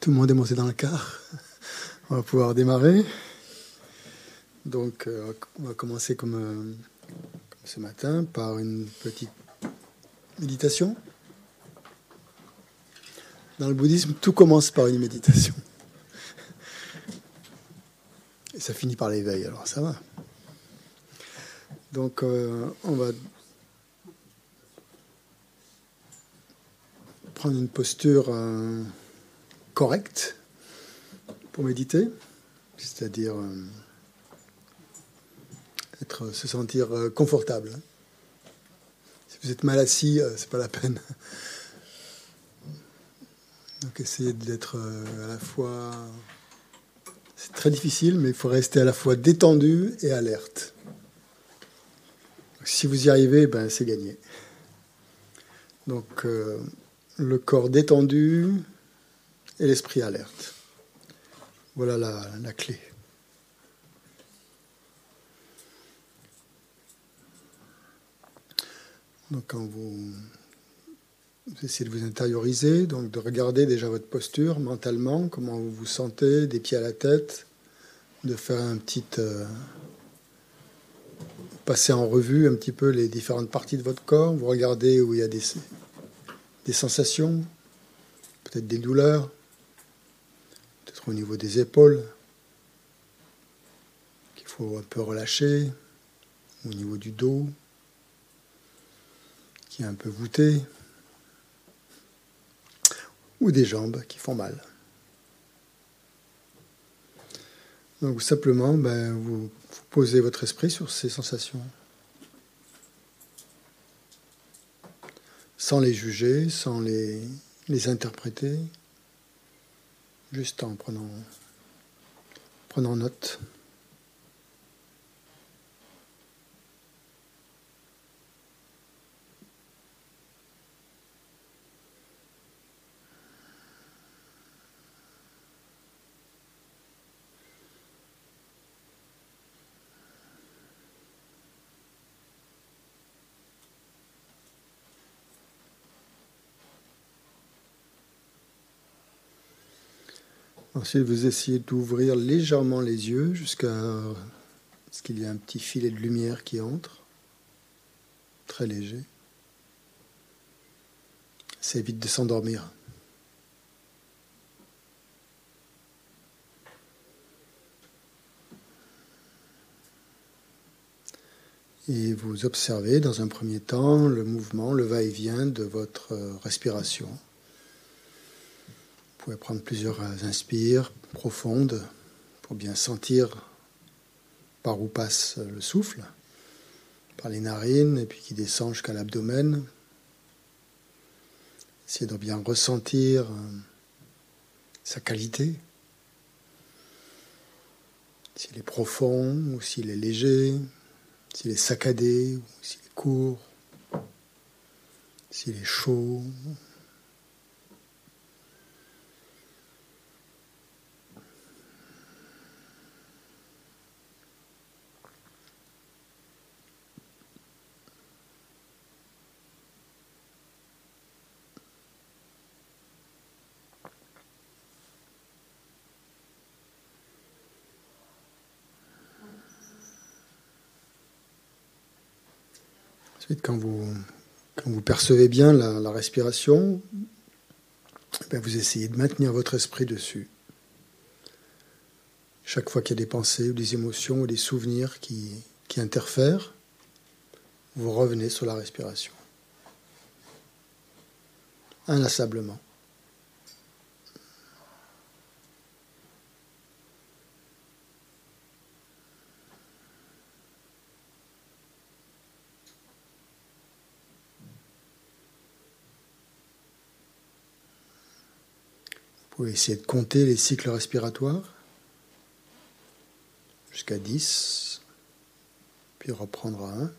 Tout le monde est monté dans le car. On va pouvoir démarrer. Donc, on va commencer comme ce matin par une petite méditation. Dans le bouddhisme, tout commence par une méditation. Et ça finit par l'éveil, alors ça va. Donc, on va prendre une posture correcte pour méditer, c'est-à-dire se sentir confortable. Si vous êtes mal assis, c'est pas la peine. Donc essayez d'être à la fois... C'est très difficile, mais il faut rester à la fois détendu et alerte. Donc, si vous y arrivez, ben, c'est gagné. Donc... le corps détendu et l'esprit alerte. Voilà la clé. Donc quand vous essayez de vous intérioriser, donc de regarder déjà votre posture mentalement, comment vous vous sentez, des pieds à la tête, de faire un petit... passer en revue un petit peu les différentes parties de votre corps, vous regardez où il y a des sensations, peut-être des douleurs, peut-être au niveau des épaules, qu'il faut un peu relâcher, au niveau du dos, qui est un peu voûté, ou des jambes qui font mal. Donc simplement, vous posez votre esprit sur ces sensations. Sans les juger, sans les interpréter, juste en prenant note. Ensuite, vous essayez d'ouvrir légèrement les yeux jusqu'à ce qu'il y ait un petit filet de lumière qui entre, très léger. Ça évite de s'endormir. Et vous observez dans un premier temps le mouvement, le va-et-vient de votre respiration. Vous pouvez prendre plusieurs inspires profondes pour bien sentir par où passe le souffle, par les narines et puis qui descend jusqu'à l'abdomen. Essayez de bien ressentir sa qualité, s'il est profond ou s'il est léger, s'il est saccadé ou s'il est court, s'il est chaud. Quand vous percevez bien la respiration, vous essayez de maintenir votre esprit dessus. Chaque fois qu'il y a des pensées, ou des émotions, ou des souvenirs qui interfèrent, vous revenez sur la respiration. Inlassablement. Vous pouvez essayer de compter les cycles respiratoires jusqu'à 10, puis reprendre à 1.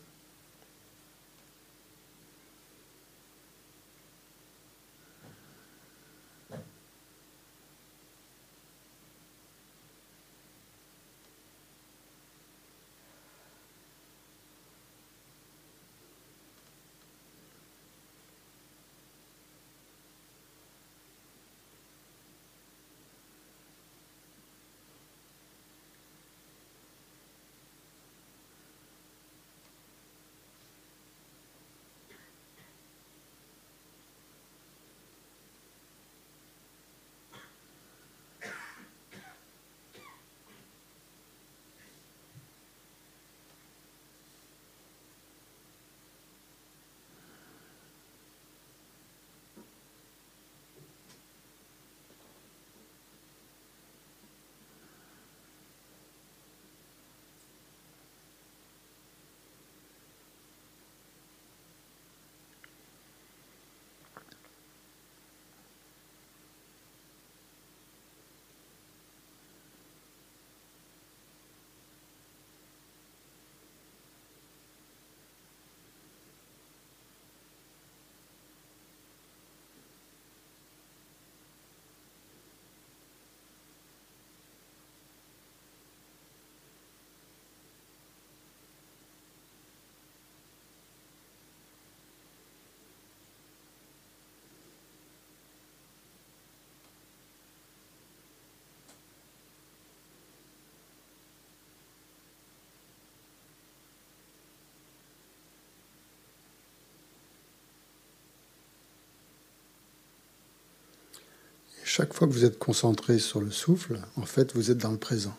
chaque fois que vous êtes concentré sur le souffle, en fait, vous êtes dans le présent.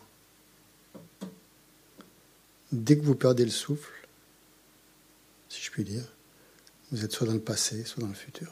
Dès que vous perdez le souffle, si je puis dire, vous êtes soit dans le passé, soit dans le futur.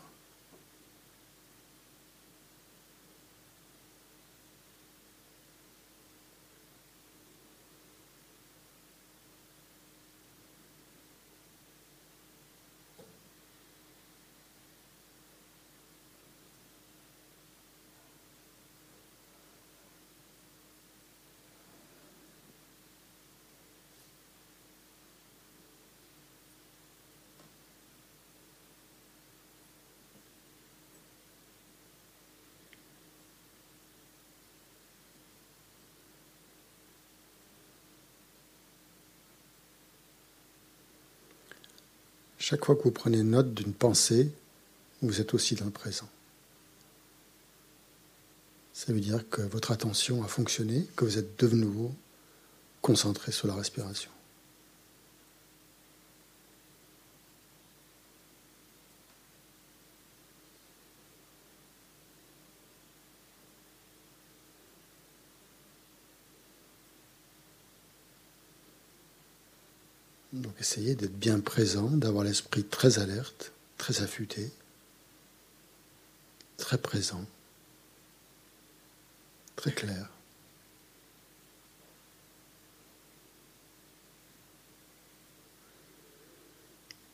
Chaque fois que vous prenez note d'une pensée, vous êtes aussi dans le présent. Ça veut dire que votre attention a fonctionné, que vous êtes de nouveau concentré sur la respiration. Essayez d'être bien présent, d'avoir l'esprit très alerte, très affûté, très présent, très clair.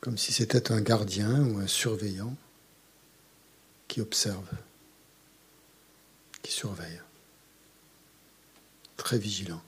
Comme si c'était un gardien ou un surveillant qui observe, qui surveille, très vigilant.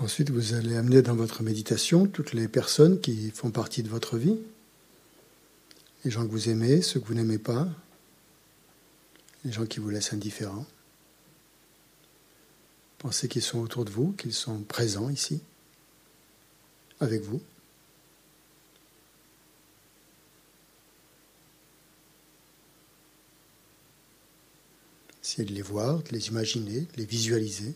Ensuite, vous allez amener dans votre méditation toutes les personnes qui font partie de votre vie, les gens que vous aimez, ceux que vous n'aimez pas, les gens qui vous laissent indifférents. Pensez qu'ils sont autour de vous, qu'ils sont présents ici, avec vous. Essayez de les voir, de les imaginer, de les visualiser.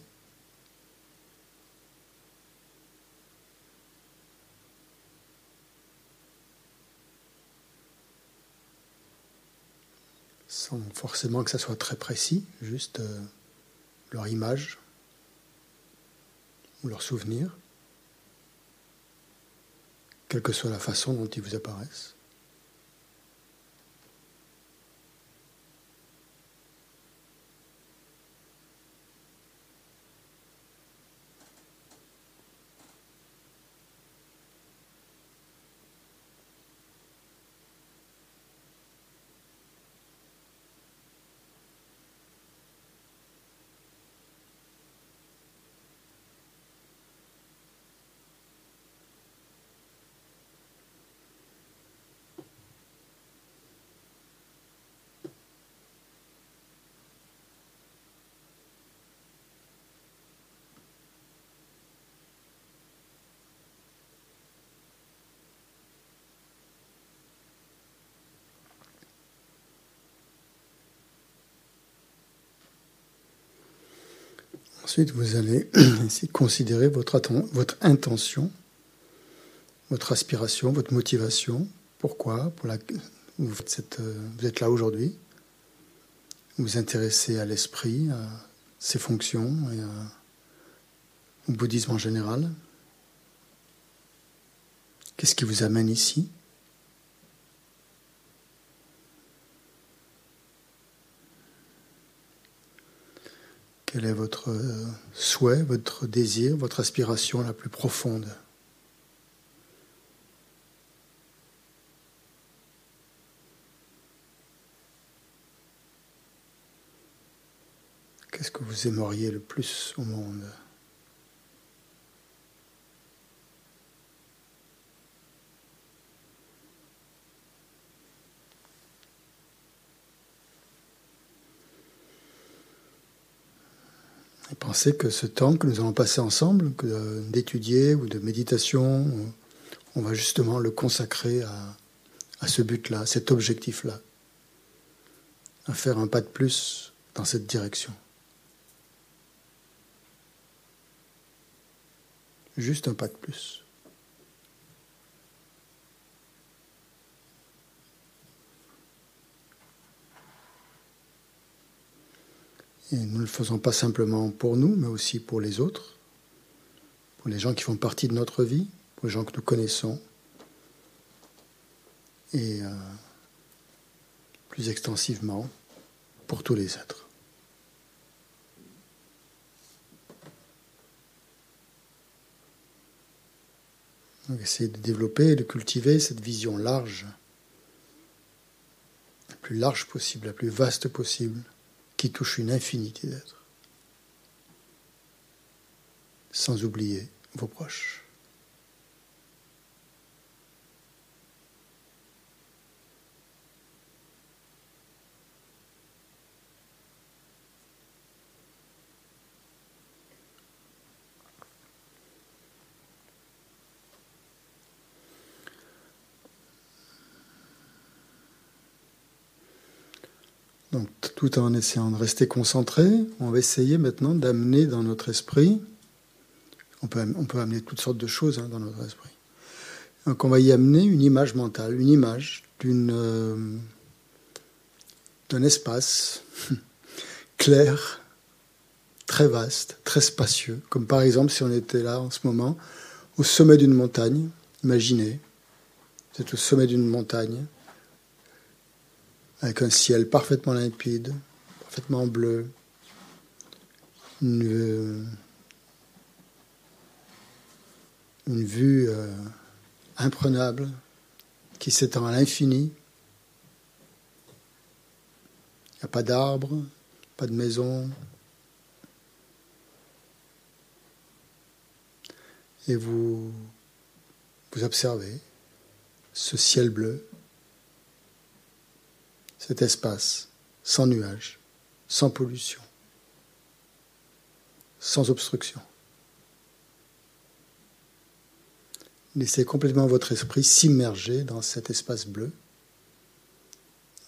Sans forcément que ça soit très précis, juste leur image ou leur souvenir. quelle que soit la façon dont ils vous apparaissent. Ensuite, vous allez ainsi considérer votre intention, votre aspiration, votre motivation. Pourquoi vous êtes là aujourd'hui. Vous vous intéressez à l'esprit, à ses fonctions, et au bouddhisme en général. Qu'est-ce qui vous amène ici ? Quel est votre souhait, votre désir, votre aspiration la plus profonde ? Qu'est-ce que vous aimeriez le plus au monde ? Pensez que ce temps que nous allons passer ensemble, d'étudier ou de méditation, on va justement le consacrer à ce but-là, à cet objectif-là, à faire un pas de plus dans cette direction. Juste un pas de plus. Et nous ne le faisons pas simplement pour nous, mais aussi pour les autres, pour les gens qui font partie de notre vie, pour les gens que nous connaissons, et plus extensivement, pour tous les êtres. Donc essayez de développer et de cultiver cette vision large, la plus large possible, la plus vaste possible, qui touche une infinité d'êtres, sans oublier vos proches. Donc, tout en essayant de rester concentré, on va essayer maintenant d'amener dans notre esprit, on peut amener toutes sortes de choses dans notre esprit. Donc on va y amener une image mentale, une image d'un espace clair, très vaste, très spacieux. Comme par exemple si on était là en ce moment, au sommet d'une montagne, imaginez, vous êtes au sommet d'une montagne, avec un ciel parfaitement limpide, parfaitement bleu, une vue imprenable qui s'étend à l'infini. Il n'y a pas d'arbres, pas de maisons. Et vous observez ce ciel bleu, cet espace, sans nuages, sans pollution, sans obstruction. Laissez complètement votre esprit s'immerger dans cet espace bleu,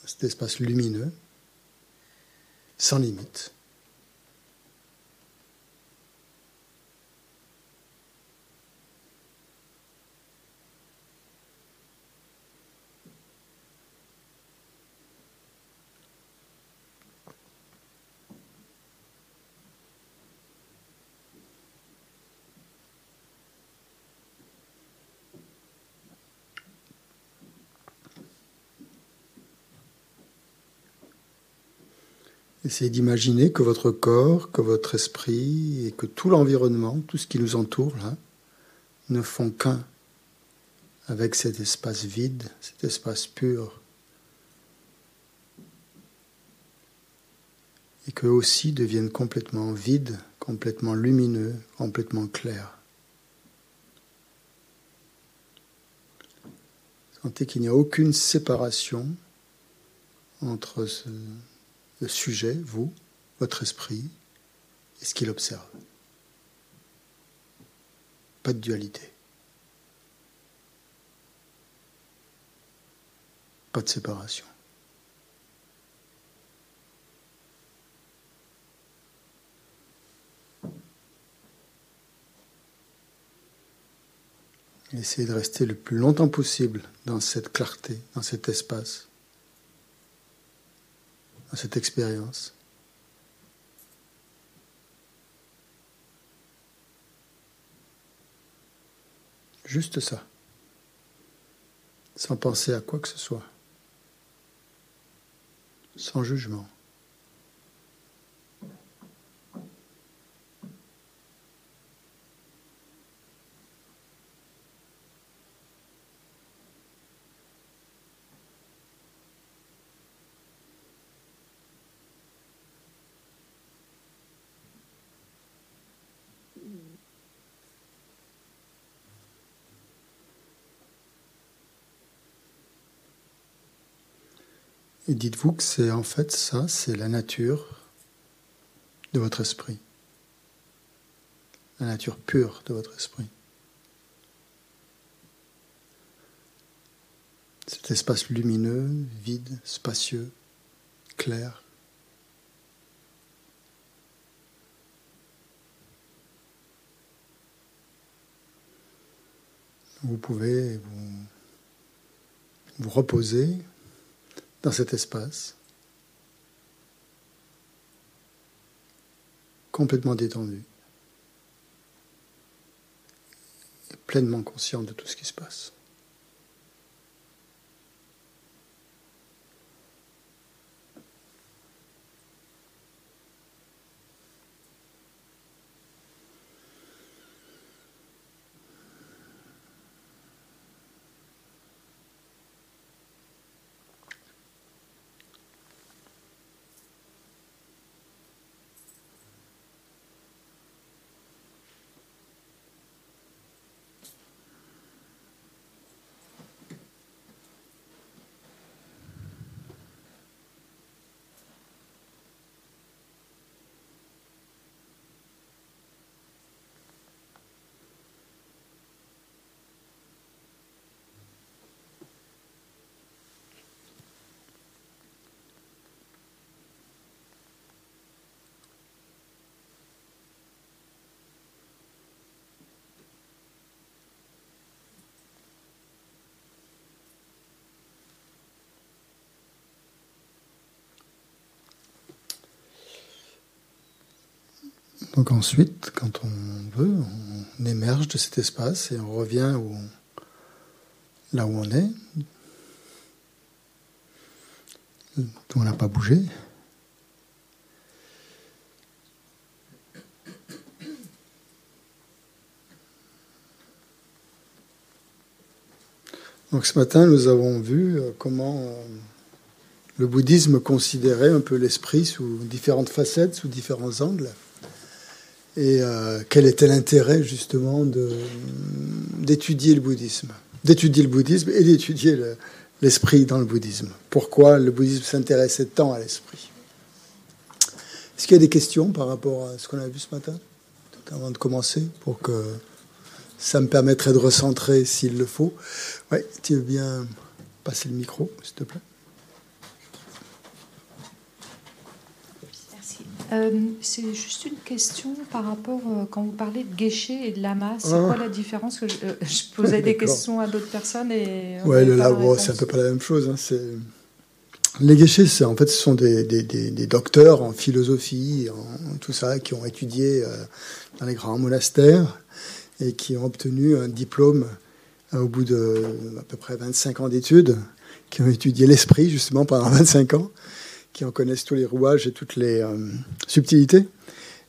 cet espace lumineux, sans limite. Essayez d'imaginer que votre corps, que votre esprit et que tout l'environnement, tout ce qui nous entoure, là, ne font qu'un avec cet espace vide, cet espace pur. Et qu'eux aussi deviennent complètement vides, complètement lumineux, complètement clairs. Sentez qu'il n'y a aucune séparation entre le sujet, vous, votre esprit, et ce qu'il observe. Pas de dualité. Pas de séparation. Essayez de rester le plus longtemps possible dans cette clarté, dans cet espace, dans cette expérience. Juste ça, sans penser à quoi que ce soit, sans jugement. Et dites-vous que c'est en fait ça, c'est la nature de votre esprit, la nature pure de votre esprit. Cet espace lumineux, vide, spacieux, clair. Vous pouvez vous reposer dans cet espace, complètement détendu, et pleinement conscient de tout ce qui se passe. Donc ensuite, quand on veut, on émerge de cet espace et on revient là où on est, où on n'a pas bougé. Donc ce matin, nous avons vu comment le bouddhisme considérait un peu l'esprit sous différentes facettes, sous différents angles. Et quel était l'intérêt justement d'étudier le bouddhisme, et d'étudier l'esprit dans le bouddhisme. Pourquoi le bouddhisme s'intéressait tant à l'esprit? Est-ce qu'il y a des questions par rapport à ce qu'on a vu ce matin, tout avant de commencer, pour que ça me permettrait de recentrer s'il le faut? Oui, tu veux bien passer le micro, s'il te plaît? C'est juste une question par rapport, quand vous parlez de geisha et de lama, c'est quoi la différence? Je posais des questions à d'autres personnes et... Oui, le lama, c'est à peu près la même chose. Hein, les geishas, en fait, ce sont des docteurs en philosophie, en tout ça, qui ont étudié dans les grands monastères et qui ont obtenu un diplôme au bout de à peu près 25 ans d'études, qui ont étudié l'esprit, justement, pendant 25 ans. qui en connaissent tous les rouages et toutes les subtilités.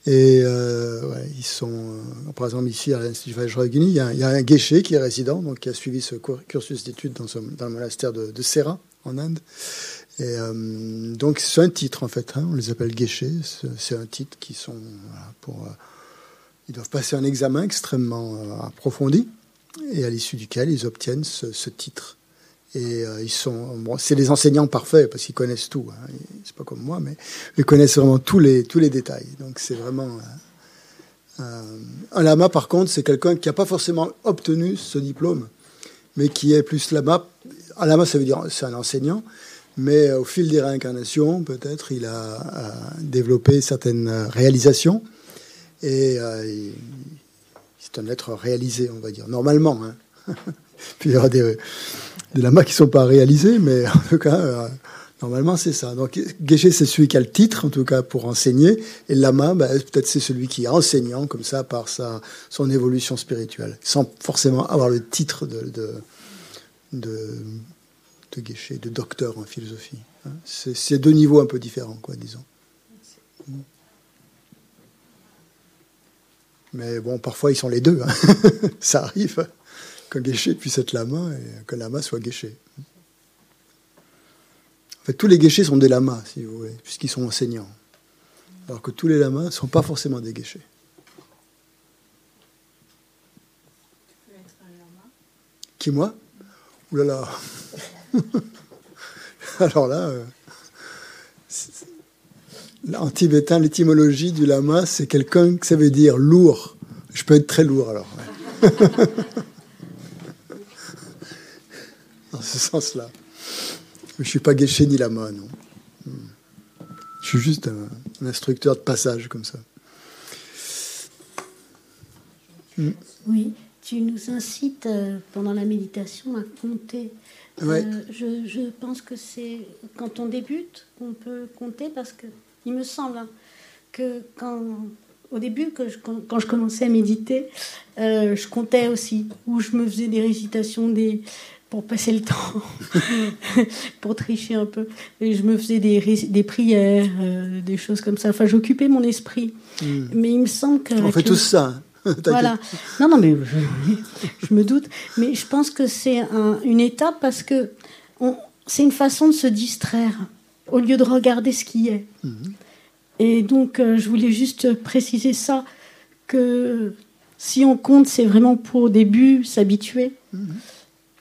Et ouais, ils sont, par exemple, ici à l'Institut Vajraguini, il y a un guéché qui est résident, donc qui a suivi ce cursus d'études dans le monastère de Serra, en Inde. Et donc, c'est un titre, en fait. Hein, on les appelle guéchés. C'est un titre qui sont... Voilà, ils doivent passer un examen extrêmement approfondi, et à l'issue duquel ils obtiennent ce titre. Et ils sont... Bon, c'est des enseignants parfaits, parce qu'ils connaissent tout. Hein, c'est pas comme moi, mais ils connaissent vraiment tous les détails. Donc, c'est vraiment... un lama, par contre, c'est quelqu'un qui n'a pas forcément obtenu ce diplôme, mais qui est plus lama... Un lama, ça veut dire c'est un enseignant, mais au fil des réincarnations, peut-être, il a développé certaines réalisations et c'est un être réalisé, on va dire, normalement. Hein. Puis il y aura des lamas qui ne sont pas réalisés, mais en tout cas, normalement, c'est ça. Donc, Geshe, c'est celui qui a le titre, en tout cas, pour enseigner, et lama, peut-être c'est celui qui est enseignant, comme ça, par son évolution spirituelle, sans forcément avoir le titre de Geshe, de docteur en philosophie. C'est deux niveaux un peu différents, quoi, disons. Mais bon, parfois, ils sont les deux. Hein. Ça arrive que Geshe puisse être lama et que lama soit Geshe. En fait, tous les Geshe sont des lamas, si vous voulez, puisqu'ils sont enseignants. Alors que tous les lamas ne sont pas forcément des Geshe. Tu peux être un lama ? Qui, moi ? Ouh là là. Alors là, en tibétain, l'étymologie du lama, c'est quelqu'un que ça veut dire lourd. Je peux être très lourd, alors. Ouais. Dans ce sens-là. Je ne suis pas guéché ni lama, non. Je suis juste un instructeur de passage, comme ça. Oui. Tu nous incites, pendant la méditation, à compter. Ouais. Je pense que c'est quand on débute qu'on peut compter, parce que il me semble hein, que quand je commençais à méditer, je comptais aussi, ou je me faisais des récitations pour passer le temps, pour tricher un peu. Et je me faisais des prières, des choses comme ça. Enfin, j'occupais mon esprit. Mmh. Mais il me semble que... On fait tous ça. Voilà. Non, mais je me doute. Mais je pense que c'est une étape parce que c'est une façon de se distraire au lieu de regarder ce qui est. Mm-hmm. Et donc, je voulais juste préciser ça, que si on compte, c'est vraiment pour, au début, s'habituer. Mm-hmm.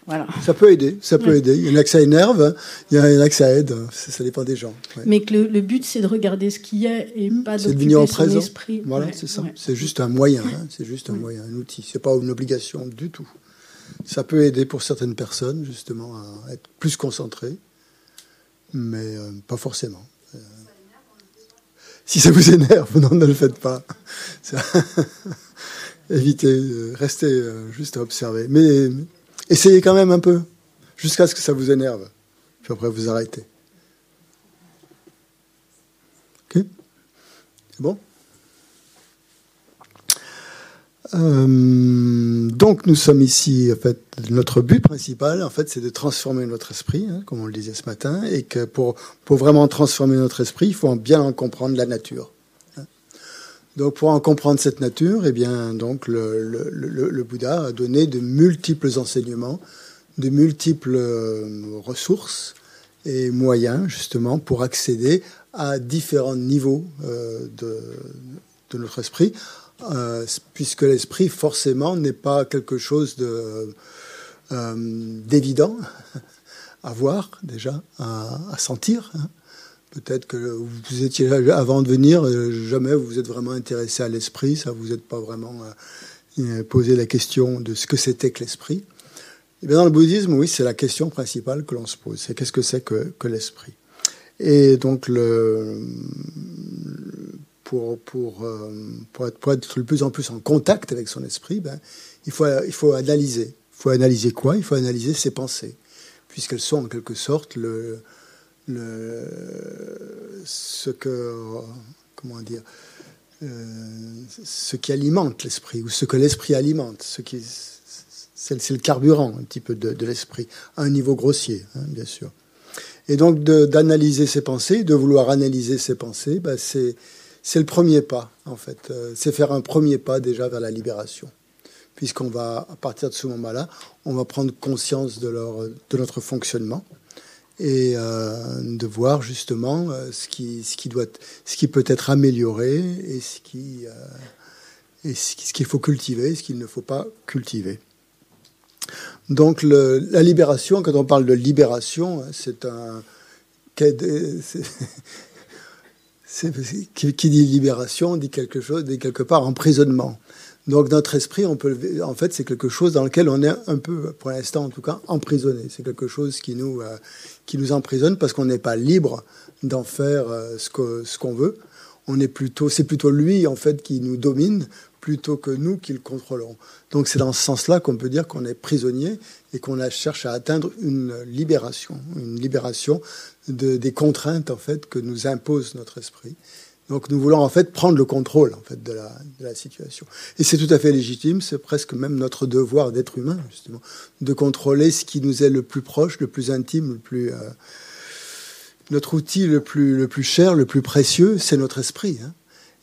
Voilà. Ça peut aider, ça peut aider. Il y en a que ça énerve, il y en a que ça aide. Ça dépend des gens. Ouais. Mais que le but, c'est de regarder ce qu'il y a et pas d'occuper son esprit. Voilà, ouais, c'est ça. Ouais. C'est juste un moyen, hein. C'est juste un moyen, un outil. C'est pas une obligation du tout. Ça peut aider pour certaines personnes, justement, à être plus concentrées, mais pas forcément. Si ça vous énerve, non, ne le faites pas. Ça... Évitez, restez juste à observer. Mais... Essayez quand même un peu, jusqu'à ce que ça vous énerve. Puis après, vous arrêtez. OK ? C'est bon ? Donc, nous sommes ici, en fait, notre but principal, en fait, c'est de transformer notre esprit, hein, comme on le disait ce matin, et que pour vraiment transformer notre esprit, il faut bien en comprendre la nature. Donc, pour en comprendre cette nature, eh bien, donc le Bouddha a donné de multiples enseignements, de multiples ressources et moyens, justement, pour accéder à différents niveaux de notre esprit, puisque l'esprit, forcément, n'est pas quelque chose d'évident à voir, déjà, à sentir, hein. Peut-être que vous étiez, avant de venir, jamais vous êtes vraiment intéressé à l'esprit. Ça, vous n'êtes pas vraiment posé la question de ce que c'était que l'esprit. Et bien dans le bouddhisme, oui, c'est la question principale que l'on se pose. C'est qu'est-ce que c'est que l'esprit ? Et donc, pour être de plus en plus en contact avec son esprit, ben, il faut analyser. Il faut analyser quoi ? Il faut analyser ses pensées, puisqu'elles sont en quelque sorte ce qui alimente l'esprit, ou ce que l'esprit alimente, c'est le carburant un petit peu de l'esprit, à un niveau grossier, hein, bien sûr. Et donc d'analyser ses pensées, de vouloir analyser ses pensées, ben c'est le premier pas, en fait. C'est faire un premier pas déjà vers la libération, puisqu'on va, à partir de ce moment-là, on va prendre conscience de notre fonctionnement et de voir justement ce qui peut être amélioré et ce qu'il faut cultiver et ce qu'il ne faut pas cultiver. Donc la libération, quand on parle de libération, qui dit libération dit quelque chose, dit quelque part emprisonnement. Donc notre esprit, en fait, c'est quelque chose dans lequel on est un peu, pour l'instant en tout cas, emprisonné. C'est quelque chose qui nous emprisonne parce qu'on n'est pas libre d'en faire ce qu'on veut. C'est plutôt lui en fait qui nous domine plutôt que nous qui le contrôlons. Donc c'est dans ce sens-là qu'on peut dire qu'on est prisonnier et qu'on cherche à atteindre une libération des contraintes en fait que nous impose notre esprit. Donc nous voulons en fait prendre le contrôle en fait de la situation. Et c'est tout à fait légitime, c'est presque même notre devoir d'être humain justement, de contrôler ce qui nous est le plus proche, le plus intime, notre outil le plus cher, le plus précieux, c'est notre esprit. Hein.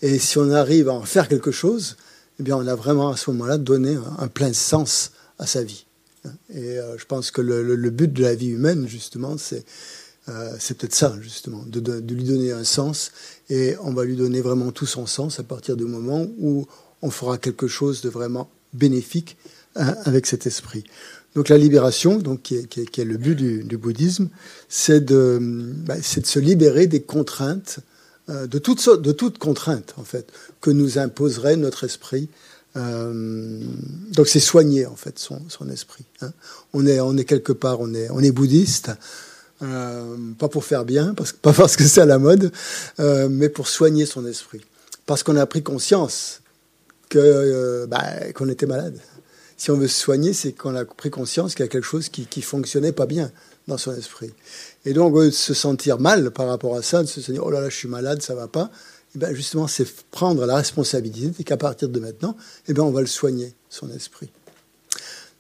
Et si on arrive à en faire quelque chose, eh bien on a vraiment à ce moment-là donné un plein sens à sa vie. Hein. Et je pense que le but de la vie humaine justement, c'est peut-être ça, justement, de lui donner un sens. Et on va lui donner vraiment tout son sens à partir du moment où on fera quelque chose de vraiment bénéfique avec cet esprit. Donc la libération, donc, qui est le but du bouddhisme, c'est de se libérer des contraintes, de toute contrainte, en fait, que nous imposerait notre esprit. Donc c'est soigner, en fait, son esprit. Hein. On est quelque part, on est bouddhiste. Pas pour faire bien, pas parce que c'est à la mode, mais pour soigner son esprit. Parce qu'on a pris conscience qu'on était malade. Si on veut se soigner, c'est qu'on a pris conscience qu'il y a quelque chose qui fonctionnait pas bien dans son esprit. Et donc, de se sentir mal par rapport à ça, de se dire « Oh là là, je suis malade, ça va pas », eh bien, justement, c'est prendre la responsabilité qu'à partir de maintenant, eh bien, on va le soigner, son esprit.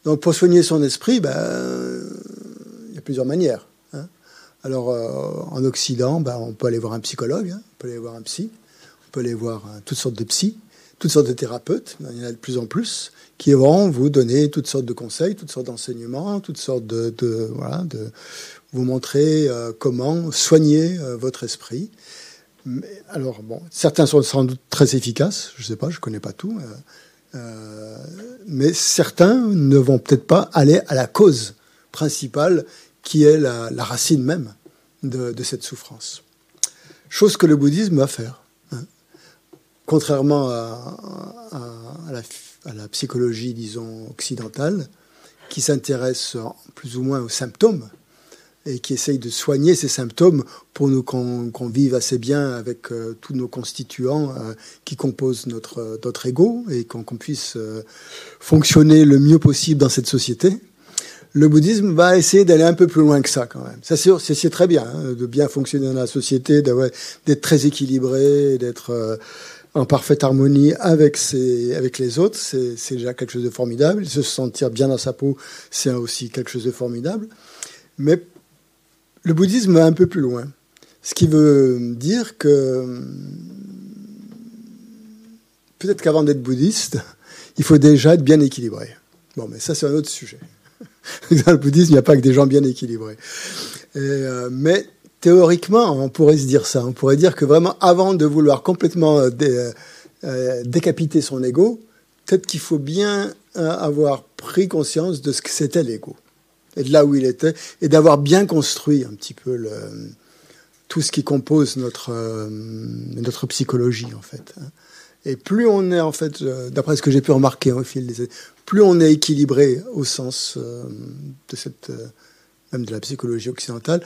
Donc, pour soigner son esprit, il y a plusieurs manières. Alors, en Occident, on peut aller voir un psychologue, hein, on peut aller voir un psy, on peut aller voir toutes sortes de psys, toutes sortes de thérapeutes, il y en a de plus en plus, qui vont vous donner toutes sortes de conseils, toutes sortes d'enseignements, toutes sortes de vous montrer comment soigner votre esprit. Mais, alors, bon, certains sont sans doute très efficaces, je ne sais pas, je ne connais pas tout, mais certains ne vont peut-être pas aller à la cause principale qui est la racine même de cette souffrance. Chose que le bouddhisme va faire. Hein. Contrairement à la psychologie, disons, occidentale, qui s'intéresse plus ou moins aux symptômes et qui essaye de soigner ces symptômes pour nous qu'on vive assez bien avec tous nos constituants qui composent notre ego et qu'on puisse fonctionner le mieux possible dans cette société. Le bouddhisme va essayer d'aller un peu plus loin que ça, quand même. Ça, c'est très bien, hein, de bien fonctionner dans la société, d'être très équilibré, d'être en parfaite harmonie avec les autres. C'est déjà quelque chose de formidable. Se sentir bien dans sa peau, c'est aussi quelque chose de formidable. Mais le bouddhisme va un peu plus loin. Ce qui veut dire que peut-être qu'avant d'être bouddhiste, il faut déjà être bien équilibré. Bon, mais ça, c'est un autre sujet. Dans le bouddhisme, il n'y a pas que des gens bien équilibrés. Mais théoriquement, on pourrait se dire ça. On pourrait dire que vraiment, avant de vouloir complètement décapiter son ego, peut-être qu'il faut bien avoir pris conscience de ce que c'était l'ego, et de là où il était, et d'avoir bien construit un petit peu tout ce qui compose notre psychologie, en fait. Et plus on est, en fait, d'après ce que j'ai pu remarquer au fil des années, plus on est équilibré au sens même de la psychologie occidentale,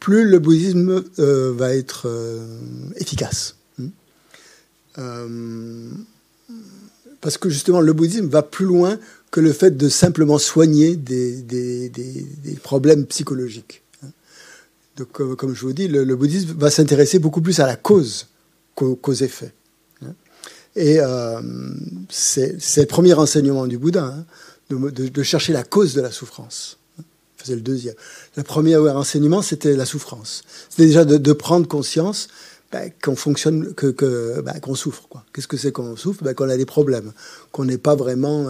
plus le bouddhisme va être efficace. Parce que justement, le bouddhisme va plus loin que le fait de simplement soigner des problèmes psychologiques. Donc, comme je vous dis, le bouddhisme va s'intéresser beaucoup plus à la cause qu'aux effets. Et c'est le premier enseignement du Bouddha, hein, de chercher la cause de la souffrance. faisait le deuxième. Le premier renseignement, c'était la souffrance. C'était déjà de prendre conscience qu'on fonctionne, qu'on souffre. Qu'est-ce que c'est qu'on souffre? Qu'on a des problèmes, qu'on n'est pas vraiment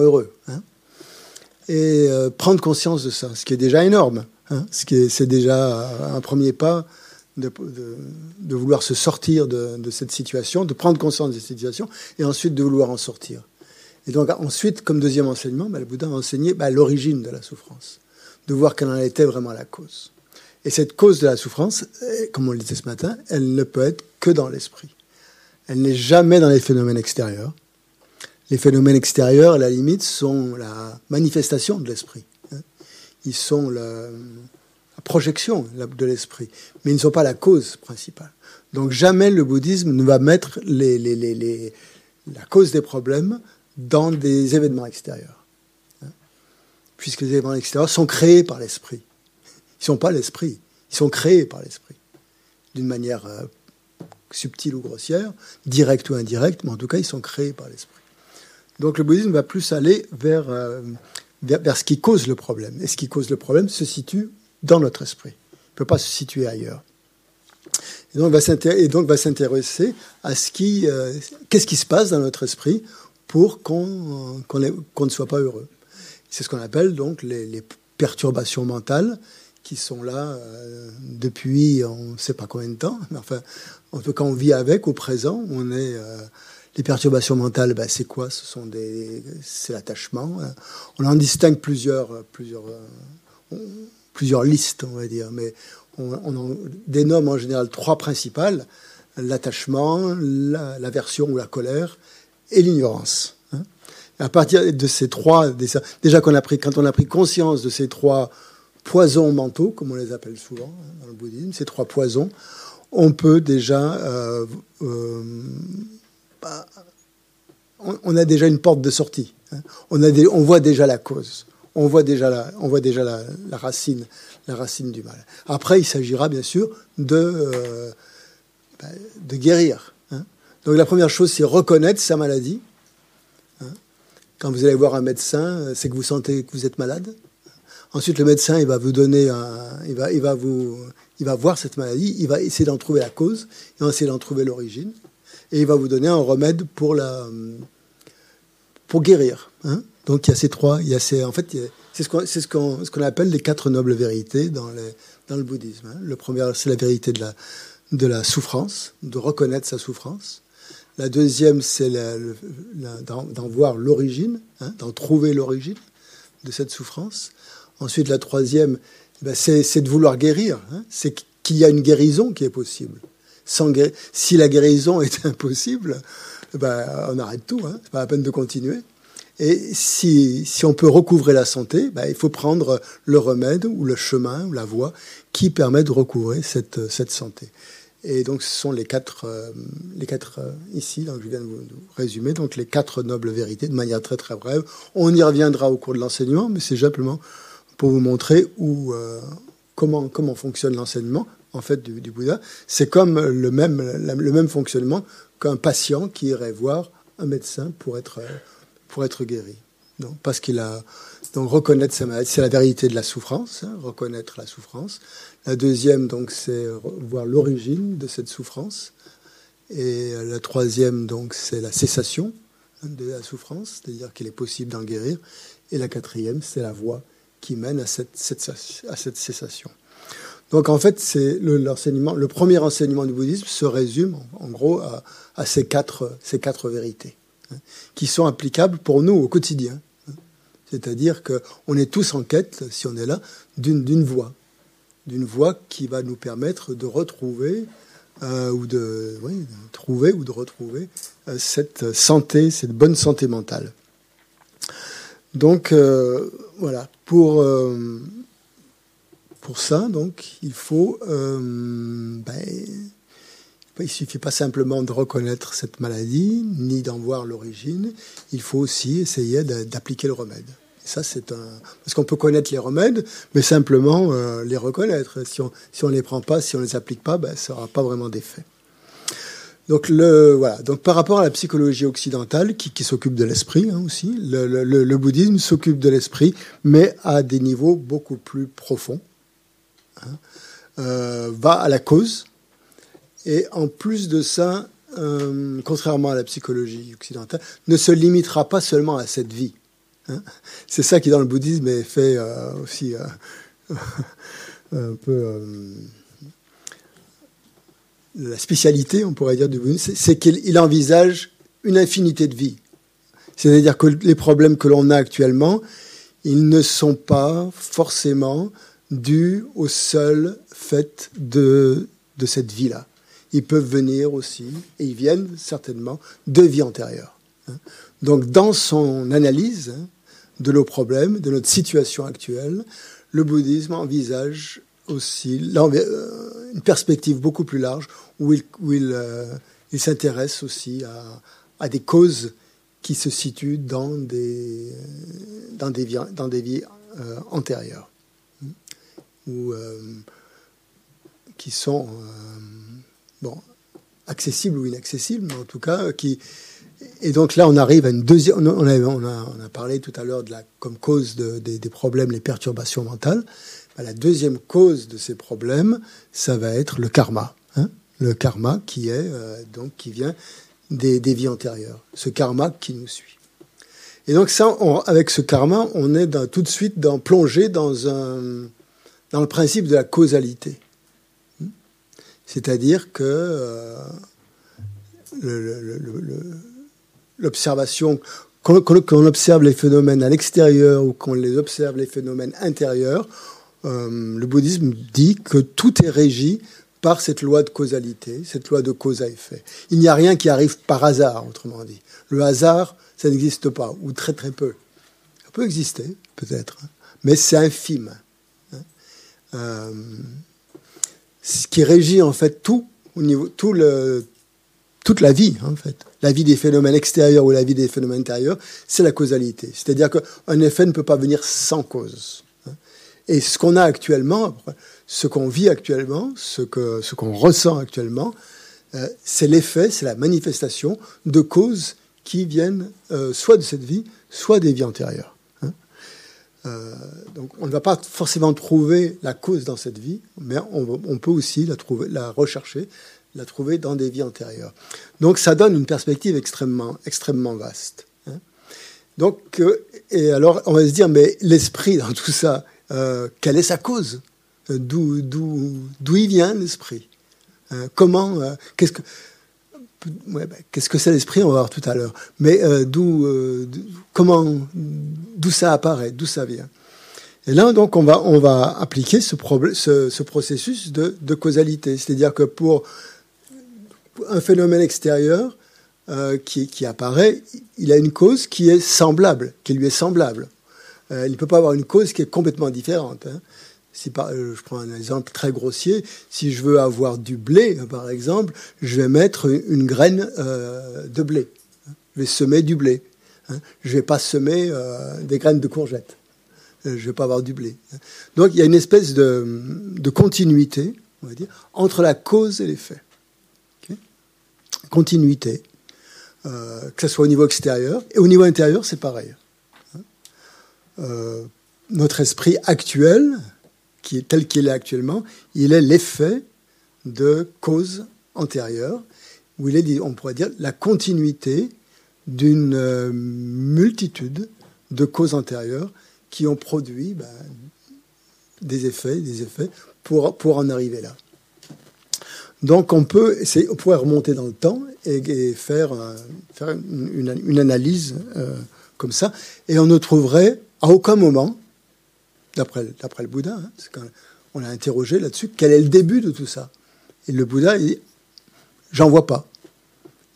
heureux. Hein. Et prendre conscience de ça, ce qui est déjà énorme. Hein, c'est déjà un premier pas de vouloir se sortir de cette situation, de prendre conscience de cette situation, et ensuite de vouloir en sortir. Et donc ensuite, comme deuxième enseignement, le Bouddha a enseigné l'origine de la souffrance, de voir quelle en était vraiment la cause. Et cette cause de la souffrance, comme on le disait ce matin, elle ne peut être que dans l'esprit. Elle n'est jamais dans les phénomènes extérieurs. Les phénomènes extérieurs, à la limite, sont la manifestation de l'esprit. Ils sont la projection de l'esprit, mais ils ne sont pas la cause principale. Donc jamais le bouddhisme ne va mettre la cause des problèmes dans des événements extérieurs, puisque les événements extérieurs sont créés par l'esprit. Ils ne sont pas l'esprit, ils sont créés par l'esprit, d'une manière subtile ou grossière, directe ou indirecte, mais en tout cas, ils sont créés par l'esprit. Donc le bouddhisme va plus aller vers ce qui cause le problème. Et ce qui cause le problème se situe dans notre esprit. Il ne peut pas se situer ailleurs. Et donc il va s'intéresser à qu'est-ce qui se passe dans notre esprit pour qu'on ne soit pas heureux. C'est ce qu'on appelle donc les perturbations mentales qui sont là depuis on ne sait pas combien de temps. Mais enfin, en tout cas, on vit avec au présent. On est... Les perturbations mentales, c'est quoi? C'est l'attachement. On en distingue plusieurs listes, on va dire. Mais on en dénomme en général trois principales: l'attachement, l'aversion ou la colère et l'ignorance. Hein? À partir de ces trois, déjà quand on a pris conscience de ces trois poisons mentaux, comme on les appelle souvent dans le bouddhisme, ces trois poisons, on peut déjà... on a déjà une porte de sortie. On voit déjà la cause. On voit déjà la racine, du mal. Après, il s'agira bien sûr de guérir. Donc la première chose, c'est reconnaître sa maladie. Quand vous allez voir un médecin, c'est que vous sentez que vous êtes malade. Ensuite, le médecin, il va vous donner il va voir cette maladie. Il va essayer d'en trouver la cause et essayer d'en trouver l'origine. Et il va vous donner un remède pour guérir. Hein? Donc il y a ces trois. C'est ce qu'on appelle les quatre nobles vérités dans le bouddhisme. Hein? Le premier, c'est la vérité de la souffrance, de reconnaître sa souffrance. La deuxième, c'est d'en voir l'origine, d'en trouver l'origine de cette souffrance. Ensuite, la troisième, c'est de vouloir guérir. Hein? C'est qu'il y a une guérison qui est possible. Si la guérison est impossible, on arrête tout, hein, c'est pas la peine de continuer. Et si on peut recouvrer la santé, il faut prendre le remède ou le chemin ou la voie qui permet de recouvrer cette santé. Et donc ce sont les quatre ici, donc je viens de vous résumer, donc les quatre nobles vérités de manière très très brève. On y reviendra au cours de l'enseignement, mais c'est simplement pour vous montrer comment fonctionne l'enseignement. En fait, du Bouddha, c'est comme le même fonctionnement qu'un patient qui irait voir un médecin pour être guéri. Donc, parce qu'il a reconnaître sa maladie, c'est la vérité de la souffrance, hein, reconnaître la souffrance. La deuxième, donc, c'est voir l'origine de cette souffrance, et la troisième, donc, c'est la cessation de la souffrance, c'est-à-dire qu'il est possible d'en guérir, et la quatrième, c'est la voie qui mène à cette cessation. Donc en fait, c'est le premier enseignement du bouddhisme se résume en gros à ces quatre vérités, hein, qui sont applicables pour nous au quotidien. Hein. C'est-à-dire qu'on est tous en quête, si on est là, d'une voie qui va nous permettre de retrouver retrouver cette santé, cette bonne santé mentale. Donc voilà, Pour ça, donc, il suffit pas simplement de reconnaître cette maladie, ni d'en voir l'origine. Il faut aussi essayer d'appliquer le remède. Et ça, parce qu'on peut connaître les remèdes, mais simplement les reconnaître. Si on les prend pas, si on les applique pas, ça aura pas vraiment d'effet. Donc voilà. Donc par rapport à la psychologie occidentale qui s'occupe de l'esprit hein, aussi, le bouddhisme s'occupe de l'esprit, mais à des niveaux beaucoup plus profonds. Hein. Va à la cause et en plus de ça, contrairement à la psychologie occidentale, ne se limitera pas seulement à cette vie. Hein. C'est ça qui dans le bouddhisme est fait aussi un peu. La spécialité, on pourrait dire, du bouddhisme, c'est qu'il envisage une infinité de vies. C'est-à-dire que les problèmes que l'on a actuellement, ils ne sont pas forcément dus au seul fait de cette vie-là. Ils peuvent venir aussi, et ils viennent certainement, de vies antérieures. Donc dans son analyse de nos problèmes, de notre situation actuelle, le bouddhisme envisage aussi une perspective beaucoup plus large où il s'intéresse aussi à des causes qui se situent dans des vies antérieures ou qui sont accessibles ou inaccessibles, mais en tout cas qui. Et donc là, on arrive à une deuxième. On a parlé tout à l'heure comme cause des problèmes, les perturbations mentales. La deuxième cause de ces problèmes, ça va être le karma. Hein, le karma qui est qui vient des vies antérieures. Ce karma qui nous suit. Et donc ça, avec ce karma, on est tout de suite plongé dans le principe de la causalité. C'est-à-dire que l'observation, qu'on observe les phénomènes à l'extérieur ou qu'on les observe les phénomènes intérieurs, le bouddhisme dit que tout est régi par cette loi de causalité, cette loi de cause à effet. Il n'y a rien qui arrive par hasard, autrement dit. Le hasard, ça n'existe pas, ou très très peu. Ça peut exister, peut-être, mais c'est infime. Ce qui régit en fait tout, au niveau, toute la vie, en fait, la vie des phénomènes extérieurs ou la vie des phénomènes intérieurs, c'est la causalité. C'est-à-dire qu'un effet ne peut pas venir sans cause. Et ce qu'on a actuellement, ce qu'on vit actuellement, ce qu'on ressent actuellement, c'est l'effet, c'est la manifestation de causes qui viennent soit de cette vie, soit des vies antérieures. Hein. Donc on ne va pas forcément trouver la cause dans cette vie, mais on peut aussi la rechercher dans des vies antérieures. Donc ça donne une perspective extrêmement, extrêmement vaste. Hein. Donc, et alors on va se dire, mais l'esprit dans tout ça, quelle est sa cause ? D'où il vient l'esprit ? Qu'est-ce que c'est l'esprit ? On va voir tout à l'heure. Mais d'où ça apparaît ? D'où ça vient ? Et là, donc, on va appliquer ce processus de causalité. C'est-à-dire que pour un phénomène extérieur qui apparaît, il a une cause qui est semblable, qui lui est semblable. Il ne peut pas avoir une cause qui est complètement différente. Hein. Je prends un exemple très grossier. Si je veux avoir du blé, par exemple, je vais mettre une graine de blé. Je vais semer du blé. Hein. Je ne vais pas semer des graines de courgettes. Je ne vais pas avoir du blé. Donc, il y a une espèce de continuité, on va dire, entre la cause et l'effet. Okay. Continuité. Que ce soit au niveau extérieur. Et au niveau intérieur, c'est pareil. Notre esprit actuel, qui est tel qu'il est actuellement, il est l'effet de causes antérieures, où il est, on pourrait dire, la continuité d'une multitude de causes antérieures qui ont produit des effets pour en arriver là. Donc on pourrait remonter dans le temps et faire une analyse comme ça, et on ne trouverait à aucun moment, d'après le Bouddha, hein, parce qu'on l'a interrogé là-dessus, quel est le début de tout ça ? Et le Bouddha, il dit, j'en vois pas.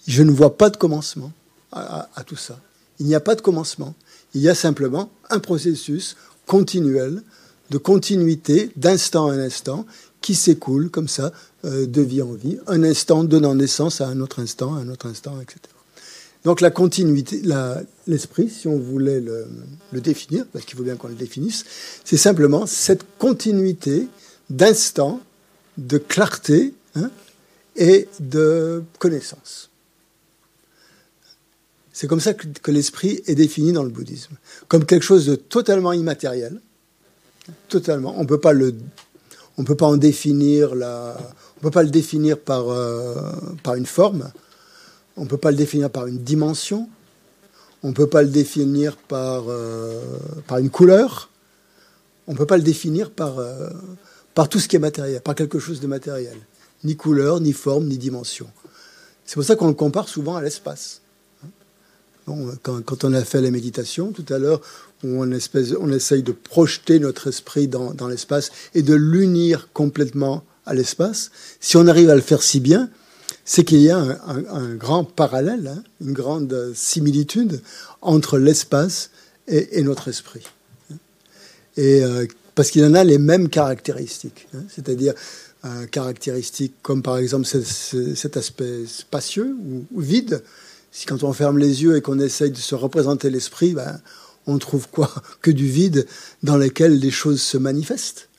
Je ne vois pas de commencement à tout ça. Il n'y a pas de commencement. Il y a simplement un processus continuel, de continuité, d'instant à un instant, qui s'écoule comme ça, de vie en vie, un instant donnant naissance à un autre instant, etc. Donc la continuité, l'esprit, si on voulait le définir, parce qu'il faut bien qu'on le définisse, c'est simplement cette continuité d'instant, de clarté, hein, et de connaissance. C'est comme ça que l'esprit est défini dans le bouddhisme, comme quelque chose de totalement immatériel, totalement. On peut pas le définir par une forme, on peut pas le définir par une dimension, on peut pas le définir par une couleur, on peut pas le définir par tout ce qui est matériel, par quelque chose de matériel, ni couleur, ni forme, ni dimension. C'est pour ça qu'on le compare souvent à l'espace. Bon, quand on a fait la méditation tout à l'heure, où on essaye de projeter notre esprit dans l'espace et de l'unir complètement à l'espace, si on arrive à le faire si bien, c'est qu'il y a un grand parallèle, hein, une grande similitude entre l'espace et notre esprit. Parce qu'il en a les mêmes caractéristiques, hein, c'est-à-dire caractéristiques comme par exemple cet aspect spacieux ou vide. Si quand on ferme les yeux et qu'on essaye de se représenter l'esprit, ben, on trouve quoi? Que du vide dans lequel les choses se manifestent.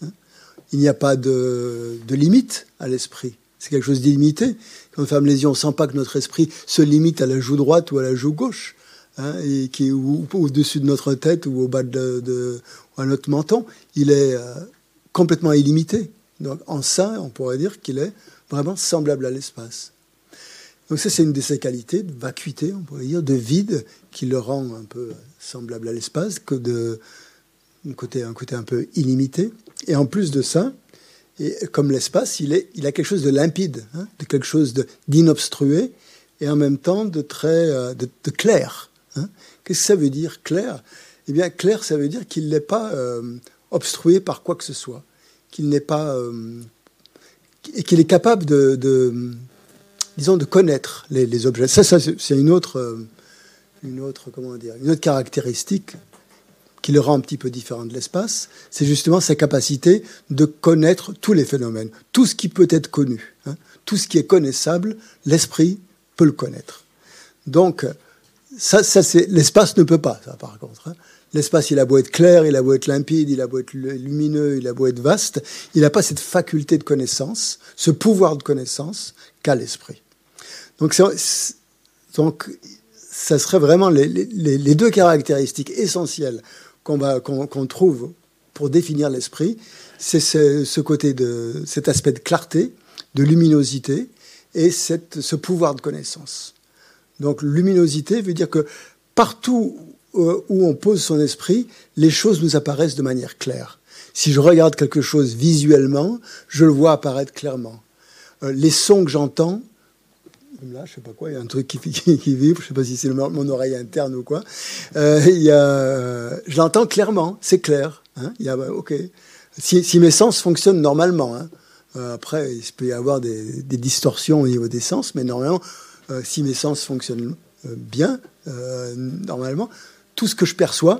Il n'y a pas de limite à l'esprit. C'est quelque chose d'illimité. Quand on ferme les yeux, on ne sent pas que notre esprit se limite à la joue droite ou à la joue gauche, hein, et qui est au-dessus de notre tête ou au bas ou à notre menton. Il est complètement illimité. Donc en ça, on pourrait dire qu'il est vraiment semblable à l'espace. Donc ça, c'est une de ses qualités, de vacuité, on pourrait dire, de vide, qui le rend un peu semblable à l'espace, que un côté un peu illimité. Et en plus de ça, et comme l'espace, il a quelque chose de limpide, hein, de quelque chose d'inobstrué, et en même temps de très de clair. Hein. Qu'est-ce que ça veut dire, clair? Eh bien, clair, ça veut dire qu'il n'est pas obstrué par quoi que ce soit, qu'il n'est pas et qu'il est capable de connaître les objets. Ça c'est une autre caractéristique qui le rend un petit peu différent de l'espace. C'est justement sa capacité de connaître tous les phénomènes, tout ce qui peut être connu, hein, tout ce qui est connaissable, l'esprit peut le connaître. Donc ça c'est l'espace ne peut pas, ça, par contre, hein. L'espace, il a beau être clair, il a beau être limpide, il a beau être lumineux, il a beau être vaste, il n'a pas cette faculté de connaissance, ce pouvoir de connaissance qu'a l'esprit. Donc, ça serait vraiment les deux caractéristiques essentielles qu'on trouve pour définir l'esprit, c'est cet aspect de clarté, de luminosité et ce pouvoir de connaissance. Donc, luminosité veut dire que partout où on pose son esprit, les choses nous apparaissent de manière claire. Si je regarde quelque chose visuellement, je le vois apparaître clairement. Les sons que j'entends, comme là, je ne sais pas quoi, il y a un truc qui vibre, je ne sais pas si c'est mon oreille interne ou quoi, je l'entends clairement, c'est clair. Hein, okay. Si mes sens fonctionnent normalement, hein, après il peut y avoir des distorsions au niveau des sens, mais normalement, si mes sens fonctionnent bien, normalement, tout ce que je perçois